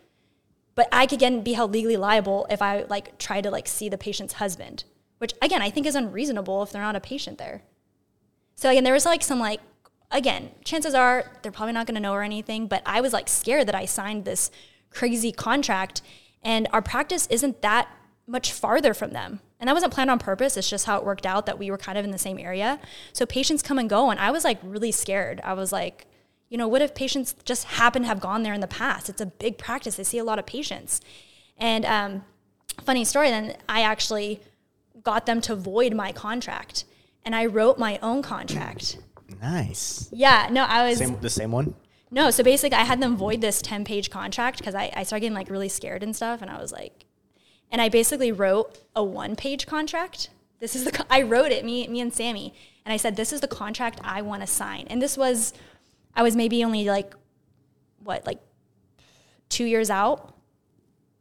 but I could again be held legally liable if I tried to see the patient's husband, which again, I think is unreasonable if they're not a patient there. So again, there was chances are they're probably not going to know or anything, but I was scared that I signed this crazy contract and our practice isn't that much farther from them. And that wasn't planned on purpose. It's just how it worked out that we were kind of in the same area. So patients come and go. And I was really scared. I was what if patients just happen to have gone there in the past? It's a big practice. They see a lot of patients. And funny story, then I actually got them to void my contract. And I wrote my own contract. Nice. Yeah. No, I was... The same one? No. So basically, I had them void this 10-page contract because I started getting really scared and stuff. And I was And I basically wrote a 1-page contract. This is I wrote it, me and Sammy. And I said, this is the contract I want to sign. And this was... I was maybe only 2 years out,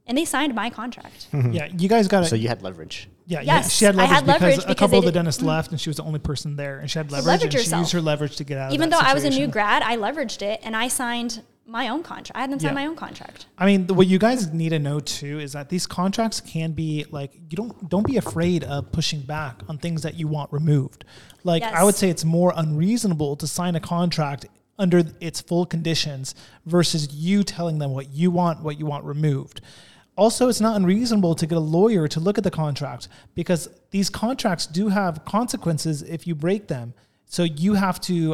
and they signed my contract. Mm-hmm. Yeah, you guys got it. So you had leverage. Yeah, yes, she had leverage, because a couple of the dentists left, and she was the only person there, and she had leverage and she used her leverage to get out of that situation. Even though I was a new grad, I leveraged it, and I signed my own contract. I had them sign my own contract. I mean, what you guys need to know too is that these contracts can be you don't be afraid of pushing back on things that you want removed. Yes. I would say it's more unreasonable to sign a contract under its full conditions versus you telling them what you want removed. Also, it's not unreasonable to get a lawyer to look at the contract because these contracts do have consequences if you break them. So you have to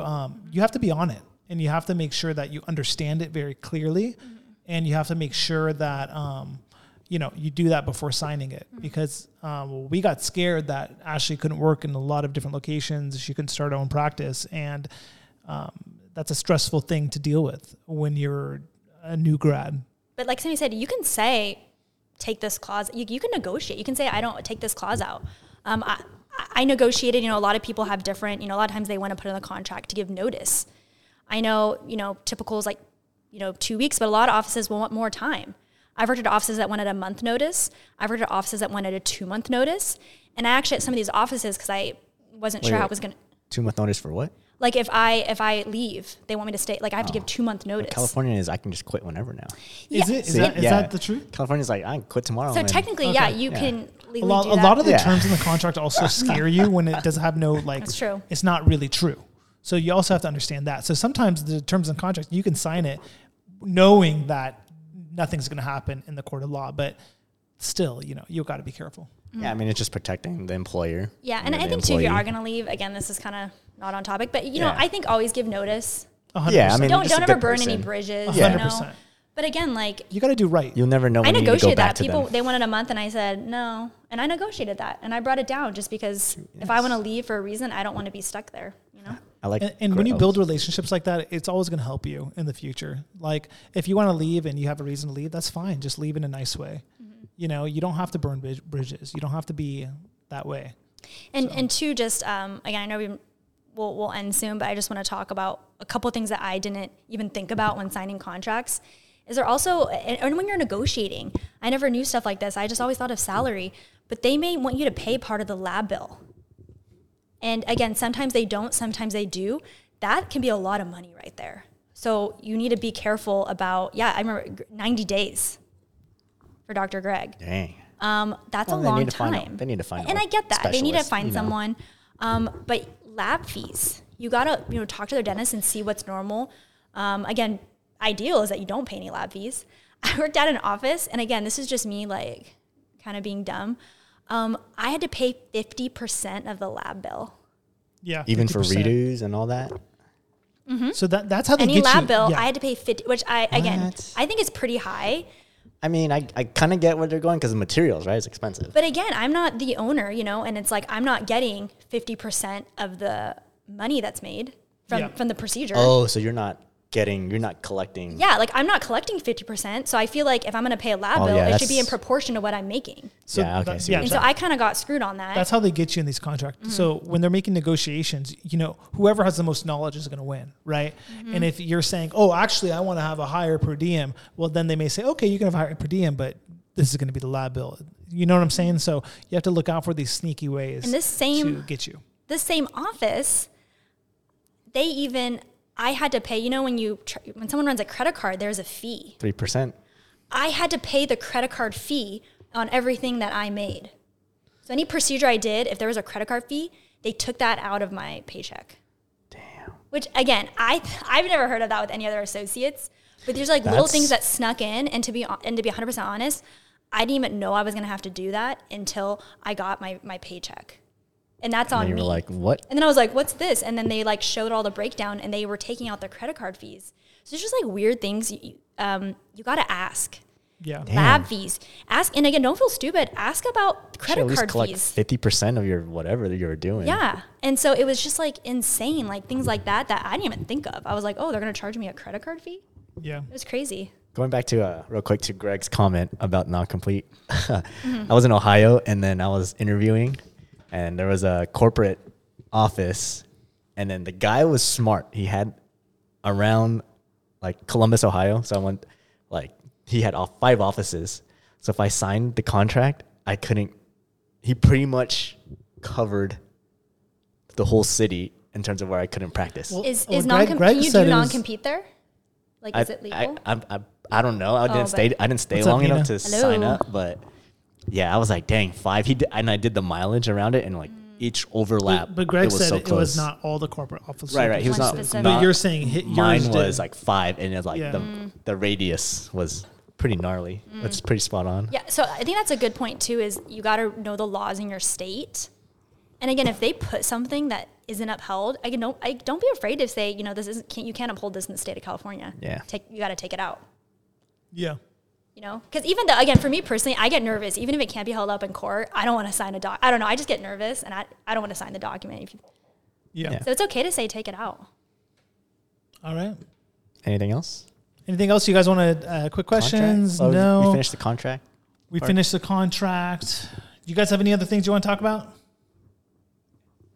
be on it, and you have to make sure that you understand it very clearly, mm-hmm. and you have to make sure that you do that before signing it, mm-hmm. because we got scared that Ashley couldn't work in a lot of different locations. She couldn't start her own practice, and that's a stressful thing to deal with when you're a new grad. But like Sammy said, you can say, take this clause. You can negotiate. You can say, I don't take this clause out. I negotiated, a lot of people have different, a lot of times they want to put in the contract to give notice. I know, typical is 2 weeks, but a lot of offices will want more time. I've worked at offices that wanted a month notice. I've worked at offices that wanted a 2-month notice. And I actually, at some of these offices, because I wasn't sure how it was going to. 2-month notice for what? If I leave, they want me to stay. I have to give 2-month notice. California is I can just quit whenever now. Yeah. Is that the truth? California is I can quit tomorrow. So technically, you can legally do that. A lot of the terms in the contract also scare you when it does have no That's true. It's not really true. So you also have to understand that. So sometimes the terms in the contract, you can sign it knowing that nothing's going to happen in the court of law, but still, you've got to be careful. Mm-hmm. Yeah, I mean, it's just protecting the employer. Yeah, and I think too, if you are going to leave, again, this is kind of not on topic, but I think always give notice. 100%. Yeah, I mean, don't ever burn any bridges. 100%. But again, you got to do right. You'll never know. I negotiated that. People they wanted a month, and I said no, and I negotiated that, and I brought it down just because if I want to leave for a reason, I don't want to be stuck there. And when you build relationships like that, it's always going to help you in the future. If you want to leave and you have a reason to leave, that's fine. Just leave in a nice way. Mm-hmm. You don't have to burn bridges. You don't have to be that way. And two, just again, I know we'll end soon, but I just want to talk about a couple of things that I didn't even think about when signing contracts. Is there also, and when you're negotiating, I never knew stuff like this. I just always thought of salary, but they may want you to pay part of the lab bill. And again, sometimes they don't, sometimes they do. That can be a lot of money right there. So you need to be careful about, I remember 90 days for Dr. Greg. Dang. That's a long time. They need to find someone. And I get that. They need to find someone. But lab fees, you got to, talk to their dentist and see what's normal. Again, ideal is that you don't pay any lab fees. I worked at an office, and again, this is just me, kind of being dumb. I had to pay 50% of the lab bill. Yeah. Even 50%. For redos and all that? Mm-hmm. So that's how they get you. Any lab bill, yeah. I had to pay 50, which I think is pretty high. I mean, I kind of get where they're going because the materials, right? It's expensive. But again, I'm not the owner, you know, and it's like I'm not getting 50% of the money that's made from the procedure. Oh, so you're not collecting. Yeah, like I'm not collecting 50%. So I feel like if I'm going to pay a lab bill, it should be in proportion to what I'm making. So So I kind of got screwed on that. That's how they get you in these contracts. Mm-hmm. So when they're making negotiations, you know, whoever has the most knowledge is going to win, right? Mm-hmm. And if you're saying, oh, actually, I want to have a higher per diem, well, then they may say, okay, you can have a higher per diem, but this is going to be the lab bill. You know what I'm saying? So you have to look out for these sneaky ways to get you. This same office, I had to pay, you know, when someone runs a credit card, there's a fee. 3%. I had to pay the credit card fee on everything that I made. So any procedure I did, if there was a credit card fee, they took that out of my paycheck. Damn. Which, again, I've never heard of that with any other associates. But there's like little things that snuck in. And to be 100% honest, I didn't even know I was going to have to do that until I got my paycheck. And that's on me. And you were like, what? And then I was like, what's this? And then they like showed all the breakdown and they were taking out their credit card fees. So it's just like weird things you got to ask. Yeah. Lab fees. Ask. And again, don't feel stupid. Ask about credit card fees. 50% of your whatever that you were doing. Yeah. And so it was just like insane, like things like that I didn't even think of. I was like, oh, they're going to charge me a credit card fee? Yeah. It was crazy. Going back to real quick to Greg's comment about not complete. Mm-hmm. I was in Ohio and then I was interviewing. And there was a corporate office, and then the guy was smart. He had around, like, Columbus, Ohio. So I went, like, he had 5 offices. So if I signed the contract, he pretty much covered the whole city in terms of where I couldn't practice. Well, can you do non-compete there? Like, is it legal? I don't know. I didn't stay long enough to sign up, but... Yeah, I was like, dang, 5. And I did the mileage around it, and like each overlap. But Greg said it was not all the corporate offices. Right. He was not. But you're saying mine was like 5, and it's like the radius was pretty gnarly. That's pretty spot on. Yeah, so I think that's a good point too. Is you got to know the laws in your state, and again, if they put something that isn't upheld, don't be afraid to say, you know, this isn't. You can't uphold this in the state of California. Yeah, you got to take it out. Yeah. You know, because even though, again, for me personally, I get nervous. Even if it can't be held up in court, I don't want to sign a doc. I don't know. I just get nervous, and I don't want to sign the document. Yeah. So it's okay to say take it out. All right. Anything else? Anything else you guys want to, quick questions? Oh, no. We finished the contract. You guys have any other things you want to talk about?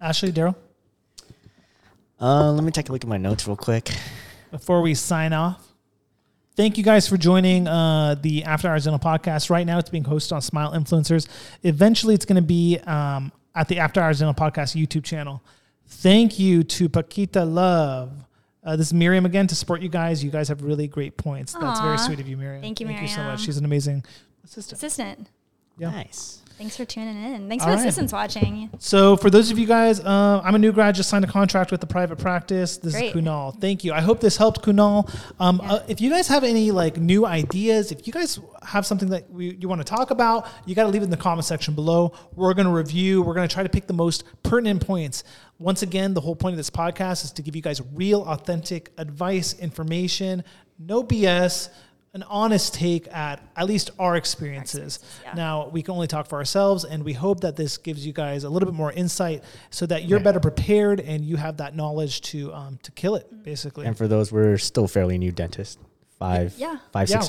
Ashley, Daryl? Let me take a look at my notes real quick. Before we sign off. Thank you guys for joining the After Hours Dental Podcast. Right now, it's being hosted on Smile Influencers. Eventually, it's going to be at the After Hours Dental Podcast YouTube channel. Thank you to Paquita Love. This is Miriam again to support you guys. You guys have really great points. Aww. That's very sweet of you, Miriam. Thank you so much. She's an amazing assistant. Yeah. Nice. Thanks for tuning in. Thanks for assistants watching. So for those of you guys, I'm a new grad, just signed a contract with the private practice. This is Kunal. Thank you. I hope this helped, Kunal. If you guys have any like new ideas, if you guys have something that you want to talk about, you got to leave it in the comment section below. We're going to review. We're going to try to pick the most pertinent points. Once again, the whole point of this podcast is to give you guys real, authentic advice, information, no BS, an honest take at least our experiences. Yeah. Now, we can only talk for ourselves, and we hope that this gives you guys a little bit more insight so that you're better prepared and you have that knowledge to kill it, basically. And for those, we're still fairly new dentists. 5, 6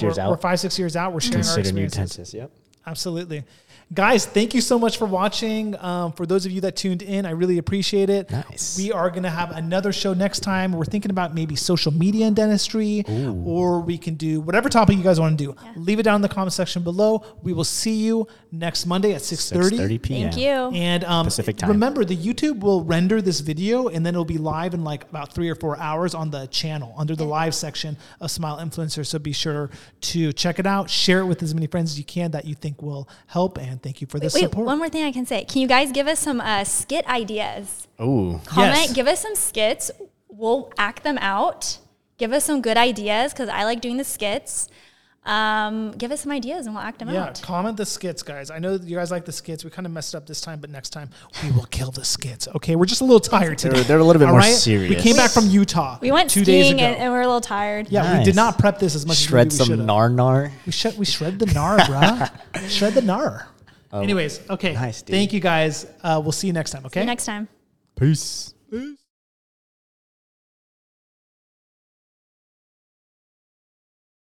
years out. We're 5, 6 years out. We're sharing our experiences. New dentists, yep. Absolutely. Guys, thank you so much for watching. For those of you that tuned in, I really appreciate it. Nice. We are going to have another show next time. We're thinking about maybe social media and dentistry, or we can do whatever topic you guys want to do. Yeah. Leave it down in the comment section below. We will see you next Monday at 6:30 p.m. Thank you. And Pacific time. Remember, the YouTube will render this video, and then it'll be live in like about 3 or 4 hours on the channel under the live section of Smile Influencer. So be sure to check it out. Share it with as many friends as you can that you think will help, and thank you for the support. One more thing I can say. Can you guys give us some skit ideas? Oh, give us some skits. We'll act them out. Give us some good ideas because I like doing the skits. Give us some ideas and we'll act them out. Yeah, comment the skits, guys. I know you guys like the skits. We kind of messed up this time, but next time we will kill the skits. Okay, we're just a little tired today. They're a little bit more serious. We came back from Utah. We went 2 days ago and we're a little tired. Yeah, nice. We did not prep this as much as we should. Shred some nar. We shred the nar, bruh. Shred the nar. Anyways, okay. Nice, dude. Thank you guys. We'll see you next time, okay? See you next time. Peace.